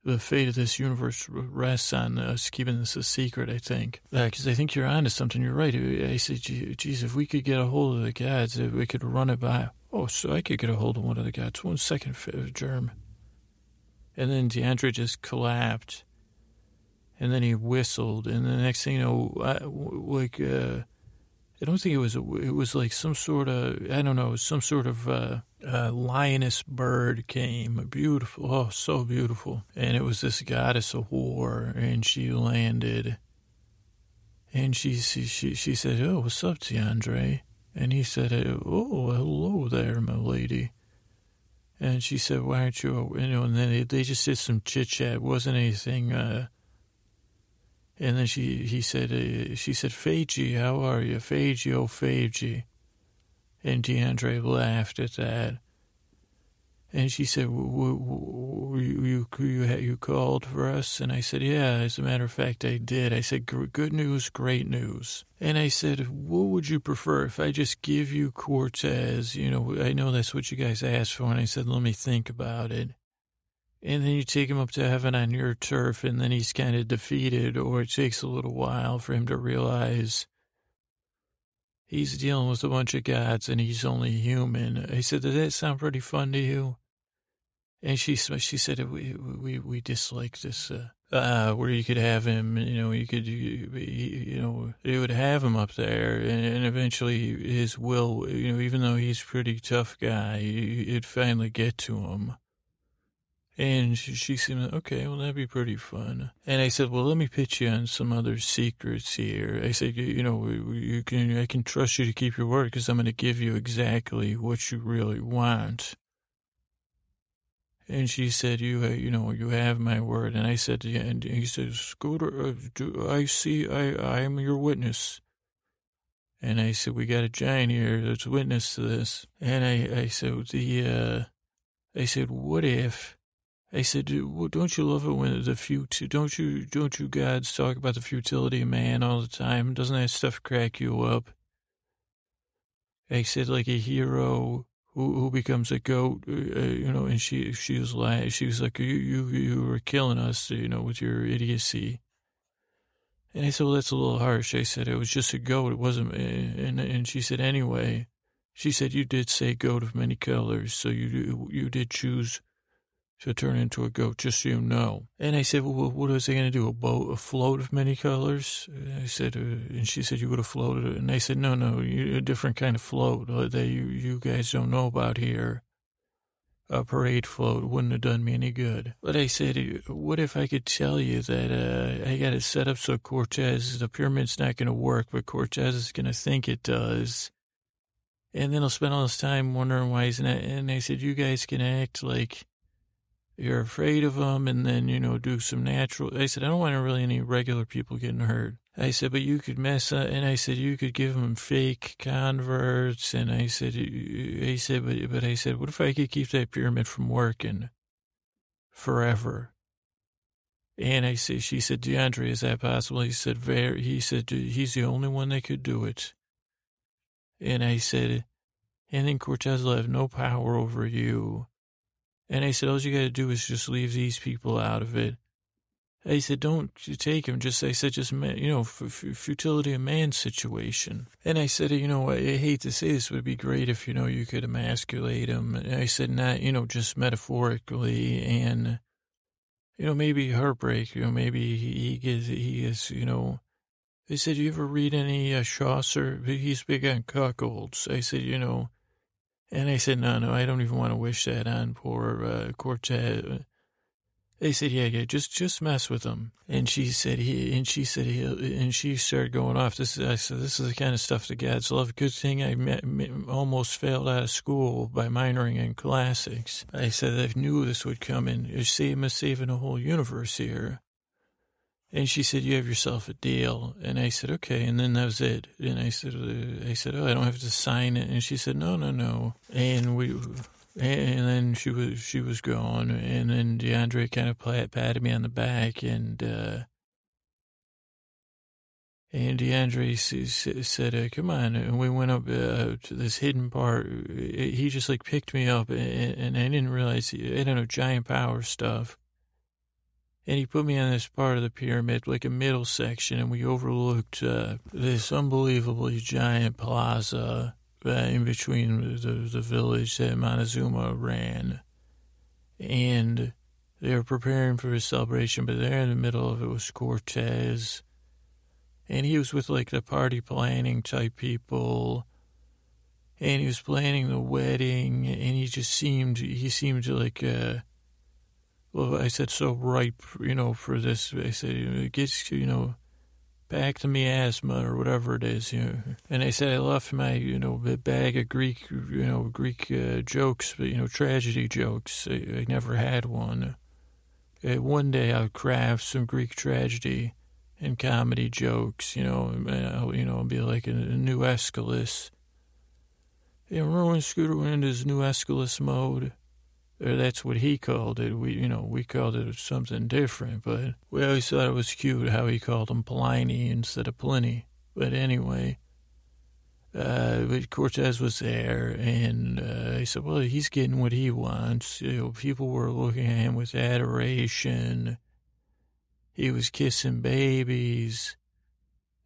The fate of this universe rests on us keeping this a secret, I think. Because uh, I think you're onto something. You're right. I said, geez, if we could get a hold of the gods, if we could run it by. Oh, so I could get a hold of one of the gods. One second, Germ. And then DeAndre just collapsed. And then he whistled. And the next thing you know, I, like, uh, I don't think it was, a, it was like some sort of, I don't know, some sort of uh, uh, lioness bird came. Beautiful. Oh, so beautiful. And it was this goddess of war. And she landed. And she she she, she said, "Oh, what's up, DeAndre?" And he said, "Oh, hello there, my lady." And she said, "Why aren't you?" You know, and then they, they just did some chit chat. Wasn't anything. Uh, and then she, he said, uh, she said, "Phage, how are you, Phage? Oh, Phage." And DeAndre laughed at that. And she said, w- w- "You you you you called for us?" And I said, "Yeah. As a matter of fact, I did." I said, "Good news, great news." And I said, "What would you prefer if I just give you Cortez? You know, I know that's what you guys asked for." And I said, "Let me think about it." And then you take him up to heaven on your turf, and then he's kind of defeated, or it takes a little while for him to realize he's dealing with a bunch of gods and he's only human. I said, "Does that sound pretty fun to you?" And she she said, we we, we dislike this, uh, uh, where you could have him, you know, you could, you, you know, you would have him up there, and, and eventually his will, you know, even though he's a pretty tough guy, it'd finally get to him. And she, she seemed, okay, well, that'd be pretty fun. And I said, "Well, let me pitch you on some other secrets here." I said, you, you know, you can, I can trust you to keep your word, because I'm going to give you exactly what you really want. And she said, you you know, you have my word. And I said, yeah. And he said, "Scooter, uh, do I see, I, I'm your witness." And I said, "We got a giant here that's witness to this." And I, I said, the, uh, I said, "What if," I said, "Well, don't you love it when the fut- don't you, don't you gods talk about the futility of man all the time? Doesn't that stuff crack you up?" I said, "Like a hero who, who becomes a goat, uh, you know." And she, she was like, she was like, you, you, you were killing us, you know, with your idiocy." And I said, "Well, that's a little harsh." I said, "It was just a goat. It wasn't." And, and she said, "Anyway," she said, "you did say goat of many colors. So you, you did choose to turn into a goat, just so you know." And I said, "Well, what was I going to do, a boat, a float of many colors?" And I said, uh, and she said, "You would have floated it." And I said, no, no, you, a different kind of float that you, you guys don't know about here. A parade float wouldn't have done me any good. But I said, "What if I could tell you that uh, I got it set up so Cortez, the pyramid's not going to work, but Cortez is going to think it does. And then he'll spend all his time wondering why he's not." And I said, "You guys can act like you're afraid of them, and then, you know, do some natural." I said, "I don't want really any regular people getting hurt." I said, "But you could mess up." And I said, "You could give them fake converts." And I said, I said, but, but I said, "What if I could keep that pyramid from working forever?" And I said, she said, "DeAndre, is that possible?" He said, "Very." He said, "He's the only one that could do it." And I said, "And then Cortez will have no power over you." And I said, "All you got to do is just leave these people out of it." I said, "Don't take them." Just, I said, just, you know, f- f- futility of man situation. And I said, "You know, I, I hate to say this, would be great if, you know, you could emasculate them." And I said, not, you know, just metaphorically, and, you know, maybe heartbreak, you know, maybe he gets, he is, you know. I said, "You ever read any uh, Chaucer? He's big on cuckolds." I said, you know. And I said, no, no, I don't even want to wish that on poor uh, Cortez. They said, yeah, yeah, just, just mess with him. And she said, he, and she said, he, and she started going off. This is, I said, this is the kind of stuff the gods love. Good thing I met, almost failed out of school by minoring in classics. I said, I knew this would come in. You're saving a whole universe here. And she said, you have yourself a deal. And I said, okay. And then that was it. And I said, uh, I said, oh, I don't have to sign it. And she said, no, no, no. And we, and then she was, she was gone. And then DeAndre kind of patted me on the back, and, uh, and DeAndre said, uh, come on. And we went up uh, to this hidden part. He just, like, picked me up, and, and I didn't realize, I don't know, giant power stuff. And he put me on this part of the pyramid, like a middle section, and we overlooked uh, this unbelievably giant plaza uh, in between the, the village that Montezuma ran. And they were preparing for his celebration, but there in the middle of it was Cortez. And he was with, like, the party planning type people, and he was planning the wedding, and he just seemed, he seemed like, uh, well, I said, so ripe, you know, for this. I said, it gets, you know, back to miasma or whatever it is, you know. And I said, I left my, you know, bag of Greek, you know, Greek uh, jokes, you know, tragedy jokes. I, I never had one. Uh, one day I'll craft some Greek tragedy and comedy jokes, you know, and I'll, you know, be like a, a new Aeschylus. You know, remember when Scooter went into his new Aeschylus mode? Or that's what he called it. We, you know, we called it something different, but we always thought it was cute how he called him Pliny instead of Pliny. But anyway, uh, but Cortez was there, and uh, I said, well, he's getting what he wants. You know, people were looking at him with adoration. He was kissing babies.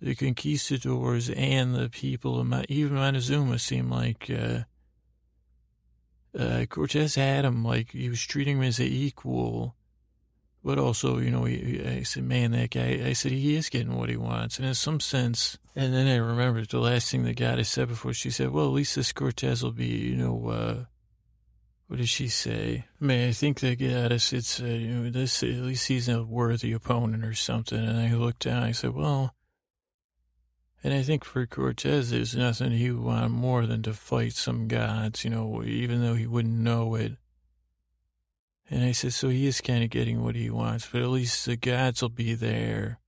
The conquistadors and the people, even Montezuma, seemed like uh, uh, Cortez had him, like he was treating him as an equal. But also, you know, he, I said, man, that guy, I said, he is getting what he wants. And in some sense, and then I remembered the last thing the goddess said before, she said, well, at least this Cortez will be, you know, uh, what did she say? I mean, I think the goddess had said, you know, this, at least he's a worthy opponent or something. And I looked down, I said, well, and I think for Cortez, there's nothing he would want more than to fight some gods, you know, even though he wouldn't know it. And I said, so he is kind of getting what he wants, but at least the gods will be there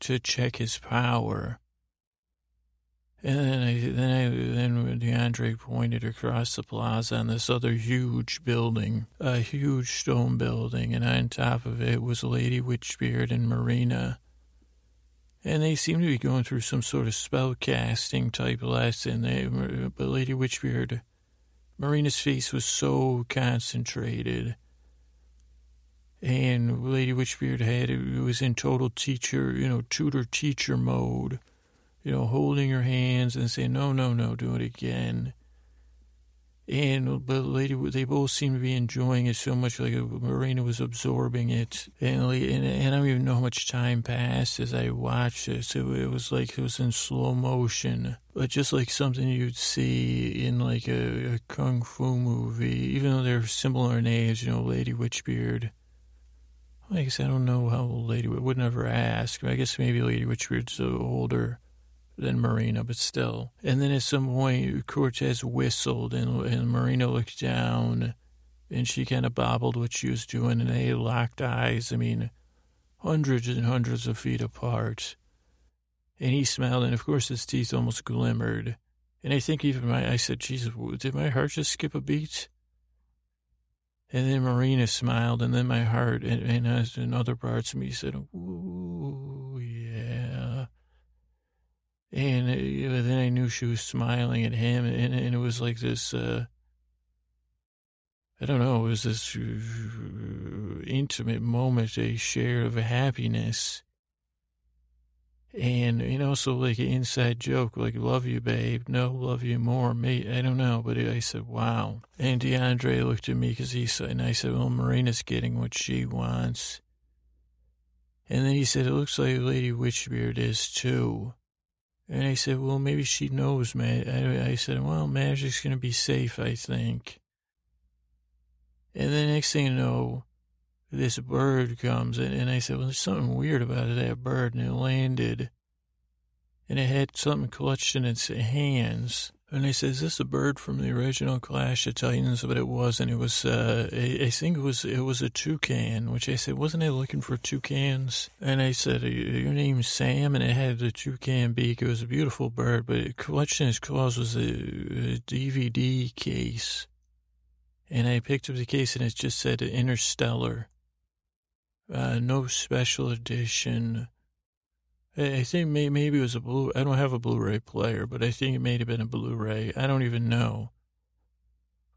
to check his power. And then I, then I, then DeAndre pointed across the plaza on this other huge building, a huge stone building, and on top of it was Lady Witchbeard and Marina. And they seemed to be going through some sort of spellcasting type lesson. They, but Lady Witchbeard, Marina's face was so concentrated. And Lady Witchbeard had, it was in total teacher, you know, tutor-teacher mode. You know, holding her hands and saying, no, no, no, do it again. And but Lady, they both seemed to be enjoying it so much, like Marina was absorbing it. And, and, and I don't even know how much time passed as I watched this. It, it was like it was in slow motion, but just like something you'd see in like a, a kung fu movie, even though they're similar in age, you know, Lady Witchbeard. I guess I don't know how old Lady Witchbeard, would never ask. I guess maybe Lady Witchbeard's older than Marina, but still. And then at some point, Cortez whistled, and, and Marina looked down, and she kind of bobbled what she was doing, and they locked eyes, I mean, hundreds and hundreds of feet apart. And he smiled, and of course his teeth almost glimmered. And I think even my, I said, Jesus, did my heart just skip a beat? And then Marina smiled, and then my heart, and, and, and other parts of me said, ooh, yeah. And uh, then I knew she was smiling at him, and, and it was like this, uh, I don't know, it was this uh, intimate moment they shared of happiness. And, and also like an inside joke, like, love you, babe, no, love you more, mate, I don't know. But I said, wow. And DeAndre looked at me, cause he said, and I said, well, Marina's getting what she wants. And then he said, it looks like Lady Witchbeard is too. And I said, well, maybe she knows, man. I, I said, well, magic's going to be safe, I think. And the next thing you know, this bird comes. And, and I said, well, there's something weird about that bird. And it landed. And it had something clutched in its hands. And I said, is this a bird from the original Clash of Titans? But it wasn't. It was, uh, I, I think it was it was a toucan, which I said, wasn't I looking for toucans? And I said, your name's Sam, and it had a toucan beak. It was a beautiful bird, but it clutched in its claws was a, a D V D case. And I picked up the case, and it just said Interstellar. Uh, no special edition. I think maybe it was a Blu... I don't have a Blu-ray player, but I think it may have been a Blu-ray. I don't even know.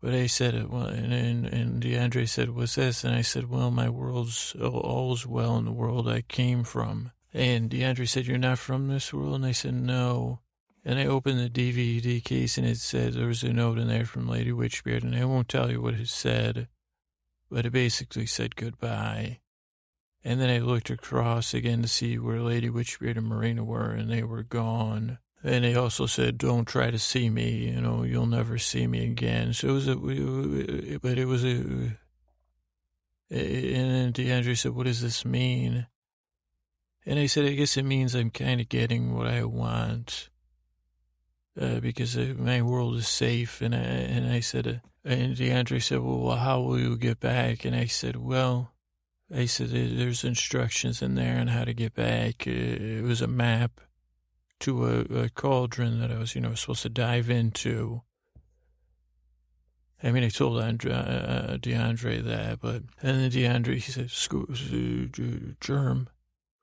But I said it, well, and, and, and DeAndre said, what's this? And I said, well, my world's... All's well in the world I came from. And DeAndre said, you're not from this world? And I said, no. And I opened the D V D case, and it said there was a note in there from Lady Witchbeard, and I won't tell you what it said, but it basically said goodbye. And then I looked across again to see where Lady Witchbeard and Marina were, and they were gone. And they also said, don't try to see me, you know, you'll never see me again. So it was a, but it was a, and then DeAndre said, what does this mean? And I said, I guess it means I'm kind of getting what I want, uh, because my world is safe. And I, and I said, uh, and DeAndre said, well, how will you get back? And I said, well... I said, there's instructions in there on how to get back. It was a map to a, a cauldron that I was, you know, supposed to dive into. I mean, I told Andre, uh, DeAndre that, but... And then DeAndre, he said, Germ,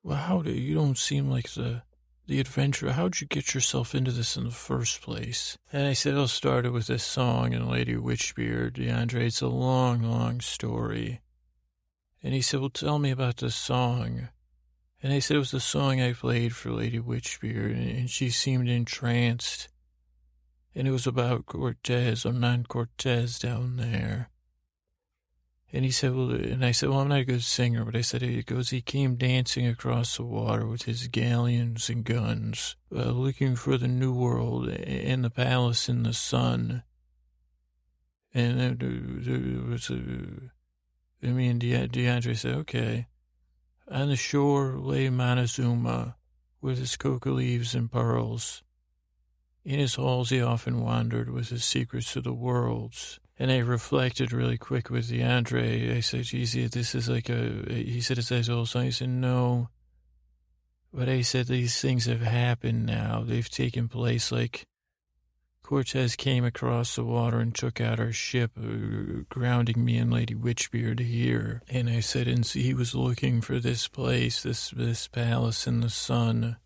well, how do... You don't seem like the... The adventure, how'd you get yourself into this in the first place? And I said, I'll start it with this song and Lady Witchbeard, DeAndre. It's a long, long story. And he said, well, tell me about the song. And I said, it was the song I played for Lady Witchbeard, and she seemed entranced. And it was about Cortez, Hernan Cortez down there. And he said, well, and I said, well, I'm not a good singer, but I said, it goes, he came dancing across the water with his galleons and guns, uh, looking for the new world and the palace in the sun. And it was a... I mean, De- DeAndre said, okay. On the shore lay Montezuma with his coca leaves and pearls. In his halls he often wandered with his secrets to the worlds. And I reflected really quick with DeAndre. I said, geez, this is like a... He said, it's that old song. He said, no. But I said, these things have happened now. They've taken place like... Cortez came across the water and took out our ship, uh, grounding me and Lady Witchbeard here. And I said, and he was looking for this place, this this palace in the sun.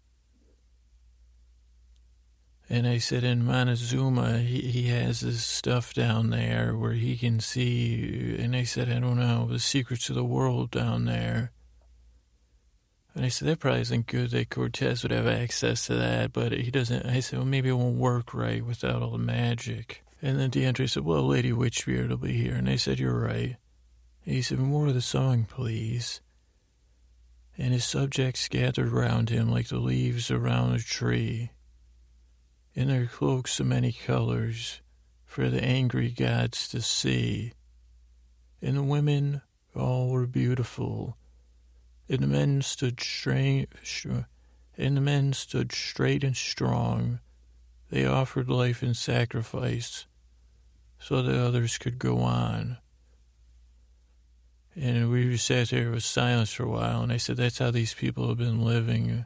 And I said, in Montezuma, he, he has this stuff down there where he can see, and I said, I don't know, the secrets of the world down there. And I said, that probably isn't good that Cortez would have access to that, but he doesn't. I said, well, maybe it won't work right without all the magic. And then DeAndre said, well, Lady Witchbeard will be here. And I said, you're right. And he said, more of the song, please. And his subjects gathered round him like the leaves around a tree. In their cloaks of many colors for the angry gods to see. And the women all were beautiful. And the men stood straight, and the men stood straight and strong. They offered life in sacrifice, so that others could go on. And we sat there with silence for a while, and I said, "That's how these people have been living,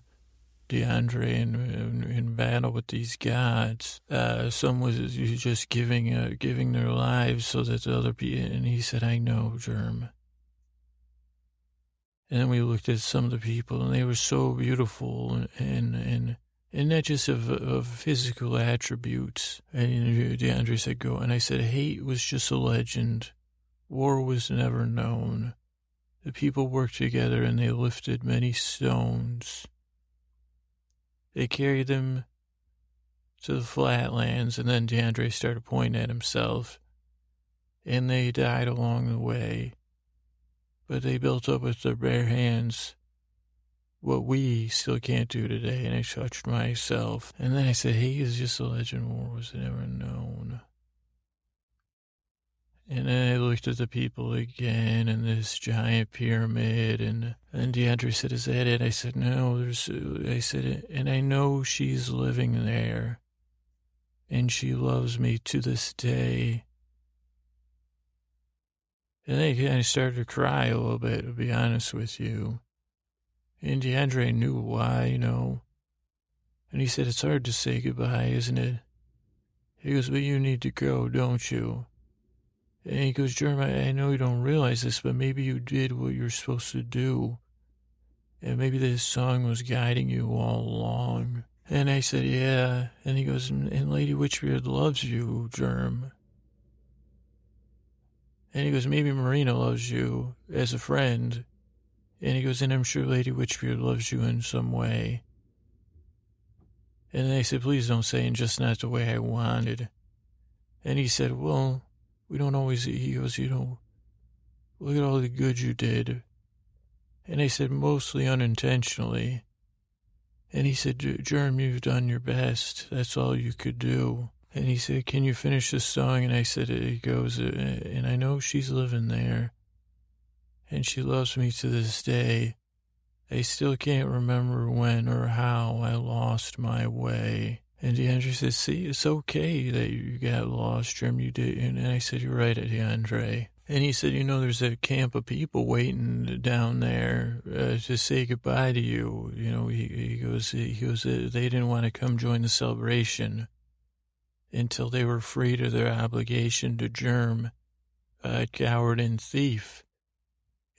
DeAndre, in in, in battle with these gods. Uh, some was just giving uh, giving their lives so that the other people." And he said, "I know, Germ." And then we looked at some of the people, and they were so beautiful, and and, and, and not just of, of physical attributes. And DeAndre said, go. And I said, hate was just a legend. War was never known. The people worked together, and they lifted many stones. They carried them to the flatlands, and then DeAndre started pointing at himself, and they died along the way. But they built up with their bare hands what we still can't do today, and I touched myself. And then I said, he is just a legend, war was never known. And then I looked at the people again, and this giant pyramid, and then DeAndre said, is that it? I said, no, there's, I said, and I know she's living there. and she loves me to this day. And then I started to cry a little bit, to be honest with you. And DeAndre knew why, you know. And he said, it's hard to say goodbye, isn't it? He goes, but you need to go, don't you? And he goes, Jeremiah, I know you don't realize this, but maybe you did what you're supposed to do. And maybe this song was guiding you all along. And I said, yeah. And he goes, and Lady Witchbeard loves you, Jerm. And he goes, maybe Marina loves you as a friend. And he goes, and I'm sure Lady Witchbeard loves you in some way. And I said, please don't say, and just not the way I wanted. And he said, well, we don't always, he goes, you know, look at all the good you did. And I said, mostly unintentionally. And he said, Jerm, you've done your best. That's all you could do. And he said, can you finish this song? And I said, it goes, and I know she's living there. And she loves me to this day. I still can't remember when or how I lost my way. And DeAndre said, see, it's okay that you got lost, Jerm, you did. And I said, you're right, DeAndre. And he said, you know, there's a camp of people waiting down there uh, to say goodbye to you. You know, he, he goes, he goes uh, they didn't want to come join the celebration until they were freed of their obligation to Jerm, a coward and thief.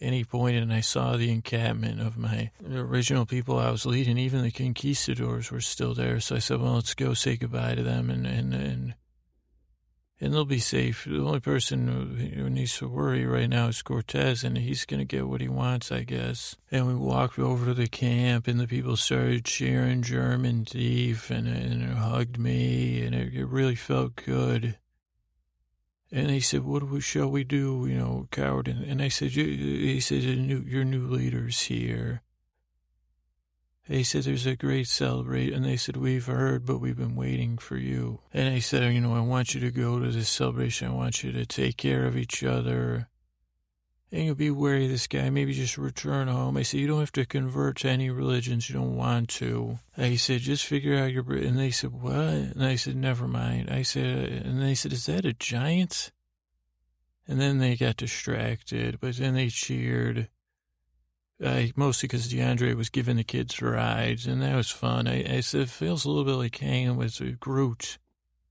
And he pointed, and I saw the encampment of my original people I was leading. Even the conquistadors were still there. So I said, well, let's go say goodbye to them, and and, and, and they'll be safe. The only person who needs to worry right now is Cortez, and he's going to get what he wants, I guess. And we walked over to the camp, and the people started cheering German thief, and, and hugged me, and it, it really felt good. And they said, what do we, shall we do, you know, coward? And, and I said, he said, your new leader's here. They said, there's a great celebration. And they said, we've heard, but we've been waiting for you. And I said, you know, I want you to go to this celebration. I want you to take care of each other. And you'll be wary of this guy. Maybe just return home. I said, you don't have to convert to any religions. You don't want to. I said, just figure out your... And they said, what? And I said, never mind. I said, and they said, is that a giant? And then they got distracted, but then they cheered. I, mostly because DeAndre was giving the kids rides, and that was fun. I, I said, it feels a little bit like hanging with Groot,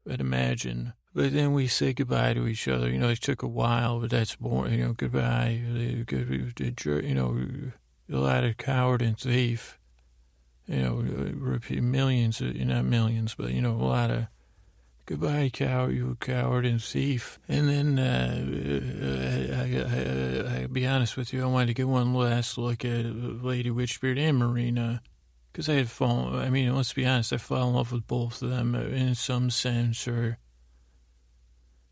I'd imagine. But then we say goodbye to each other. You know, it took a while, but that's boring. You know, goodbye. You know, a lot of coward and thief. You know, millions, of, not millions, but, you know, a lot of goodbye, coward, you coward and thief. And then, uh, I, I, I, I'll be honest with you, I wanted to get one last look at Lady Witchbeard and Marina. Because I had fallen, I mean, let's be honest, I fell in love with both of them in some sense, or...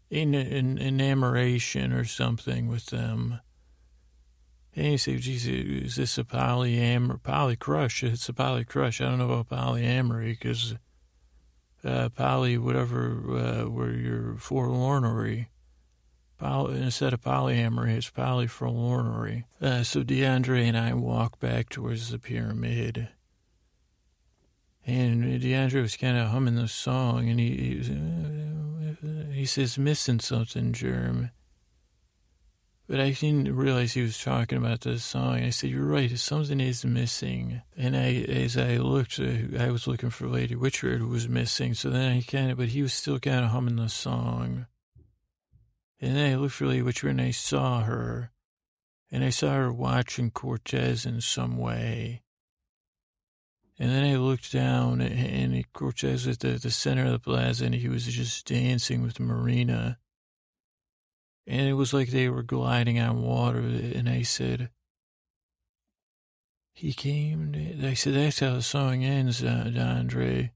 In, in, in enamoration or something with them. And you say, geez, is this a polyam- polycrush? It's a polycrush. I don't know about polyamory, because uh, poly, whatever, uh, where you're forlornery. Poly, instead of polyamory, it's polyforlornery. Uh, so DeAndre and I walk back towards the pyramid. And DeAndre was kind of humming the song, and he... he was, uh, He says, missing something, Jerm. But I didn't realize he was talking about this song. I said, you're right, something is missing. And I, as I looked, I was looking for Lady Witchbeard, who was missing. So then I kind of, but he was still kind of humming the song. And then I looked for Lady Witchbeard, and I saw her. And I saw her watching Cortez in some way. And then I looked down, and Cortez was at the, the center of the plaza, and he was just dancing with Marina. And it was like they were gliding on water, and I said, he came, I said, that's how the song ends, DeAndre.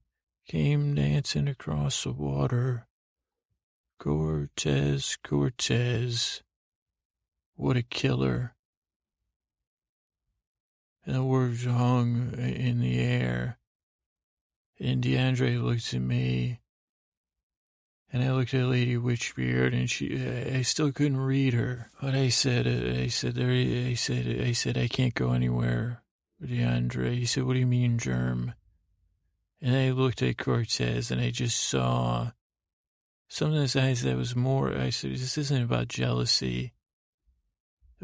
Came dancing across the water. Cortez, Cortez. What a killer. And the words hung in the air. And DeAndre looked at me. And I looked at Lady Witchbeard, and she—I still couldn't read her. But I said, I said, there, I said, I said, I can't go anywhere, DeAndre. He said, what do you mean, Jerm? And I looked at Cortez, and I just saw Sometimes I that was more, I said, this isn't about jealousy.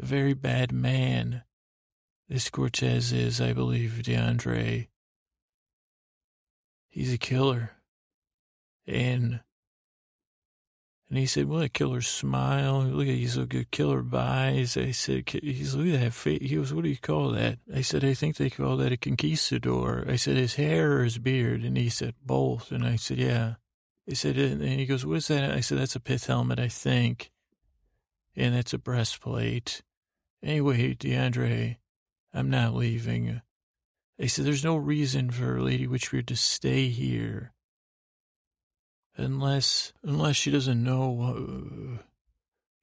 A very bad man. This Cortez is, I believe, DeAndre. He's a killer. And and he said, what a killer smile. Look at, he's a good killer buys. I said, he's, look at that face. He goes, what do you call that? I said, I think they call that a conquistador. I said, his hair or his beard? And he said, both. And I said, yeah. I said, and he goes, what's that? I said, that's a pith helmet, I think. And that's a breastplate. Anyway, DeAndre, I'm not leaving. I said, there's no reason for Lady Witchbeard to stay here. Unless, unless she doesn't know, uh,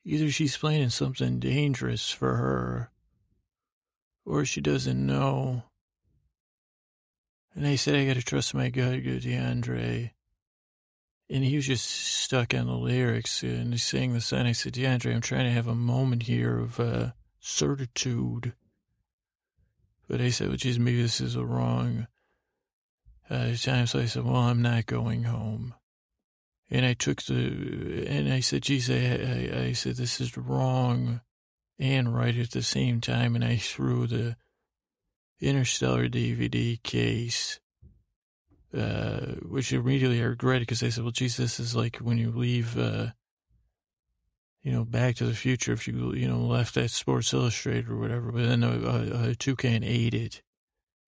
either she's planning something dangerous for her, or she doesn't know. And I said, I gotta trust my gut, DeAndre. And he was just stuck on the lyrics, and he sang the song. I said, DeAndre, I'm trying to have a moment here of uh, certitude. But I said, well, geez, maybe this is the wrong uh, time. So I said, well, I'm not going home. And I took the, and I said, geez, I, I, I said, this is wrong and right at the same time. And I threw the Interstellar D V D case, uh, which immediately I regretted because I said, well, geez, this is like when you leave, uh, you know, Back to the Future, if you, you know, left that Sports Illustrated or whatever. But then a, a, a toucan ate it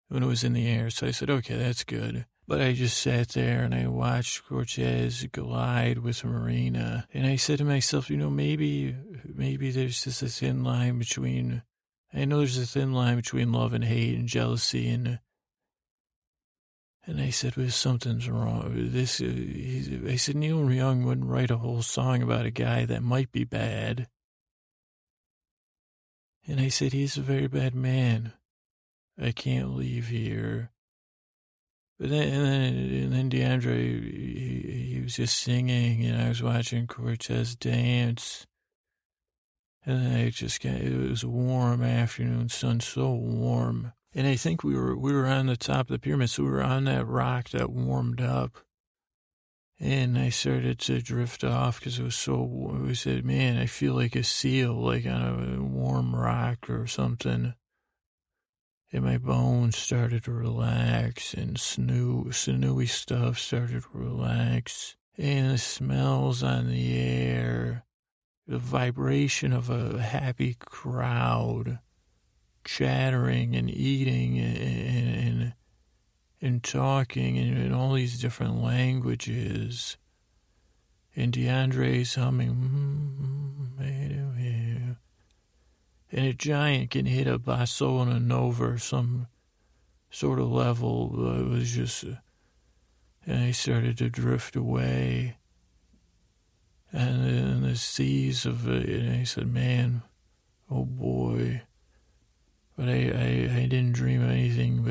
when it was in the air. So I said, okay, that's good. But I just sat there and I watched Cortez glide with Marina. And I said to myself, you know, maybe maybe there's just a thin line between, I know there's a thin line between love and hate and jealousy. And and I said, well, something's wrong. This, uh, I said, Neil Young wouldn't write a whole song about a guy that might be bad. And I said, he's a very bad man. I can't leave here. But then, and then, and then DeAndre, he, he was just singing, and I was watching Cortez dance. And then I just got, it was a warm afternoon, sun so warm. And I think we were, we were on the top of the pyramid, so we were on that rock that warmed up. And I started to drift off because it was so warm. I said, man, I feel like a seal, like on a warm rock or something. And my bones started to relax, and snoo, sinewy stuff started to relax. And the smells on the air, the vibration of a happy crowd, chattering and eating and and, and talking in and all these different languages. And DeAndre's humming, mm-hmm. And a giant can hit a basso and a nova, some sort of level. It was just, uh, and I started to drift away. And then the seas of it, and I said, man, oh boy. But I, I, I didn't dream of anything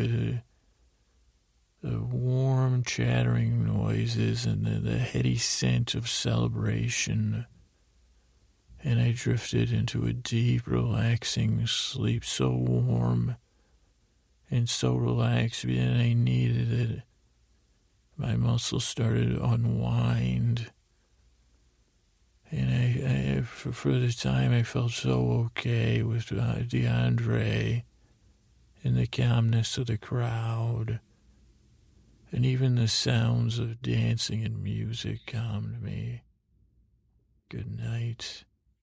but uh, the warm chattering noises and the, the heady scent of celebration. And I drifted into a deep, relaxing sleep, so warm and so relaxed, and I needed it. My muscles started to unwind, and I, I for, for the time, I felt so okay with DeAndre and the calmness of the crowd, and even the sounds of dancing and music calmed me. Good night.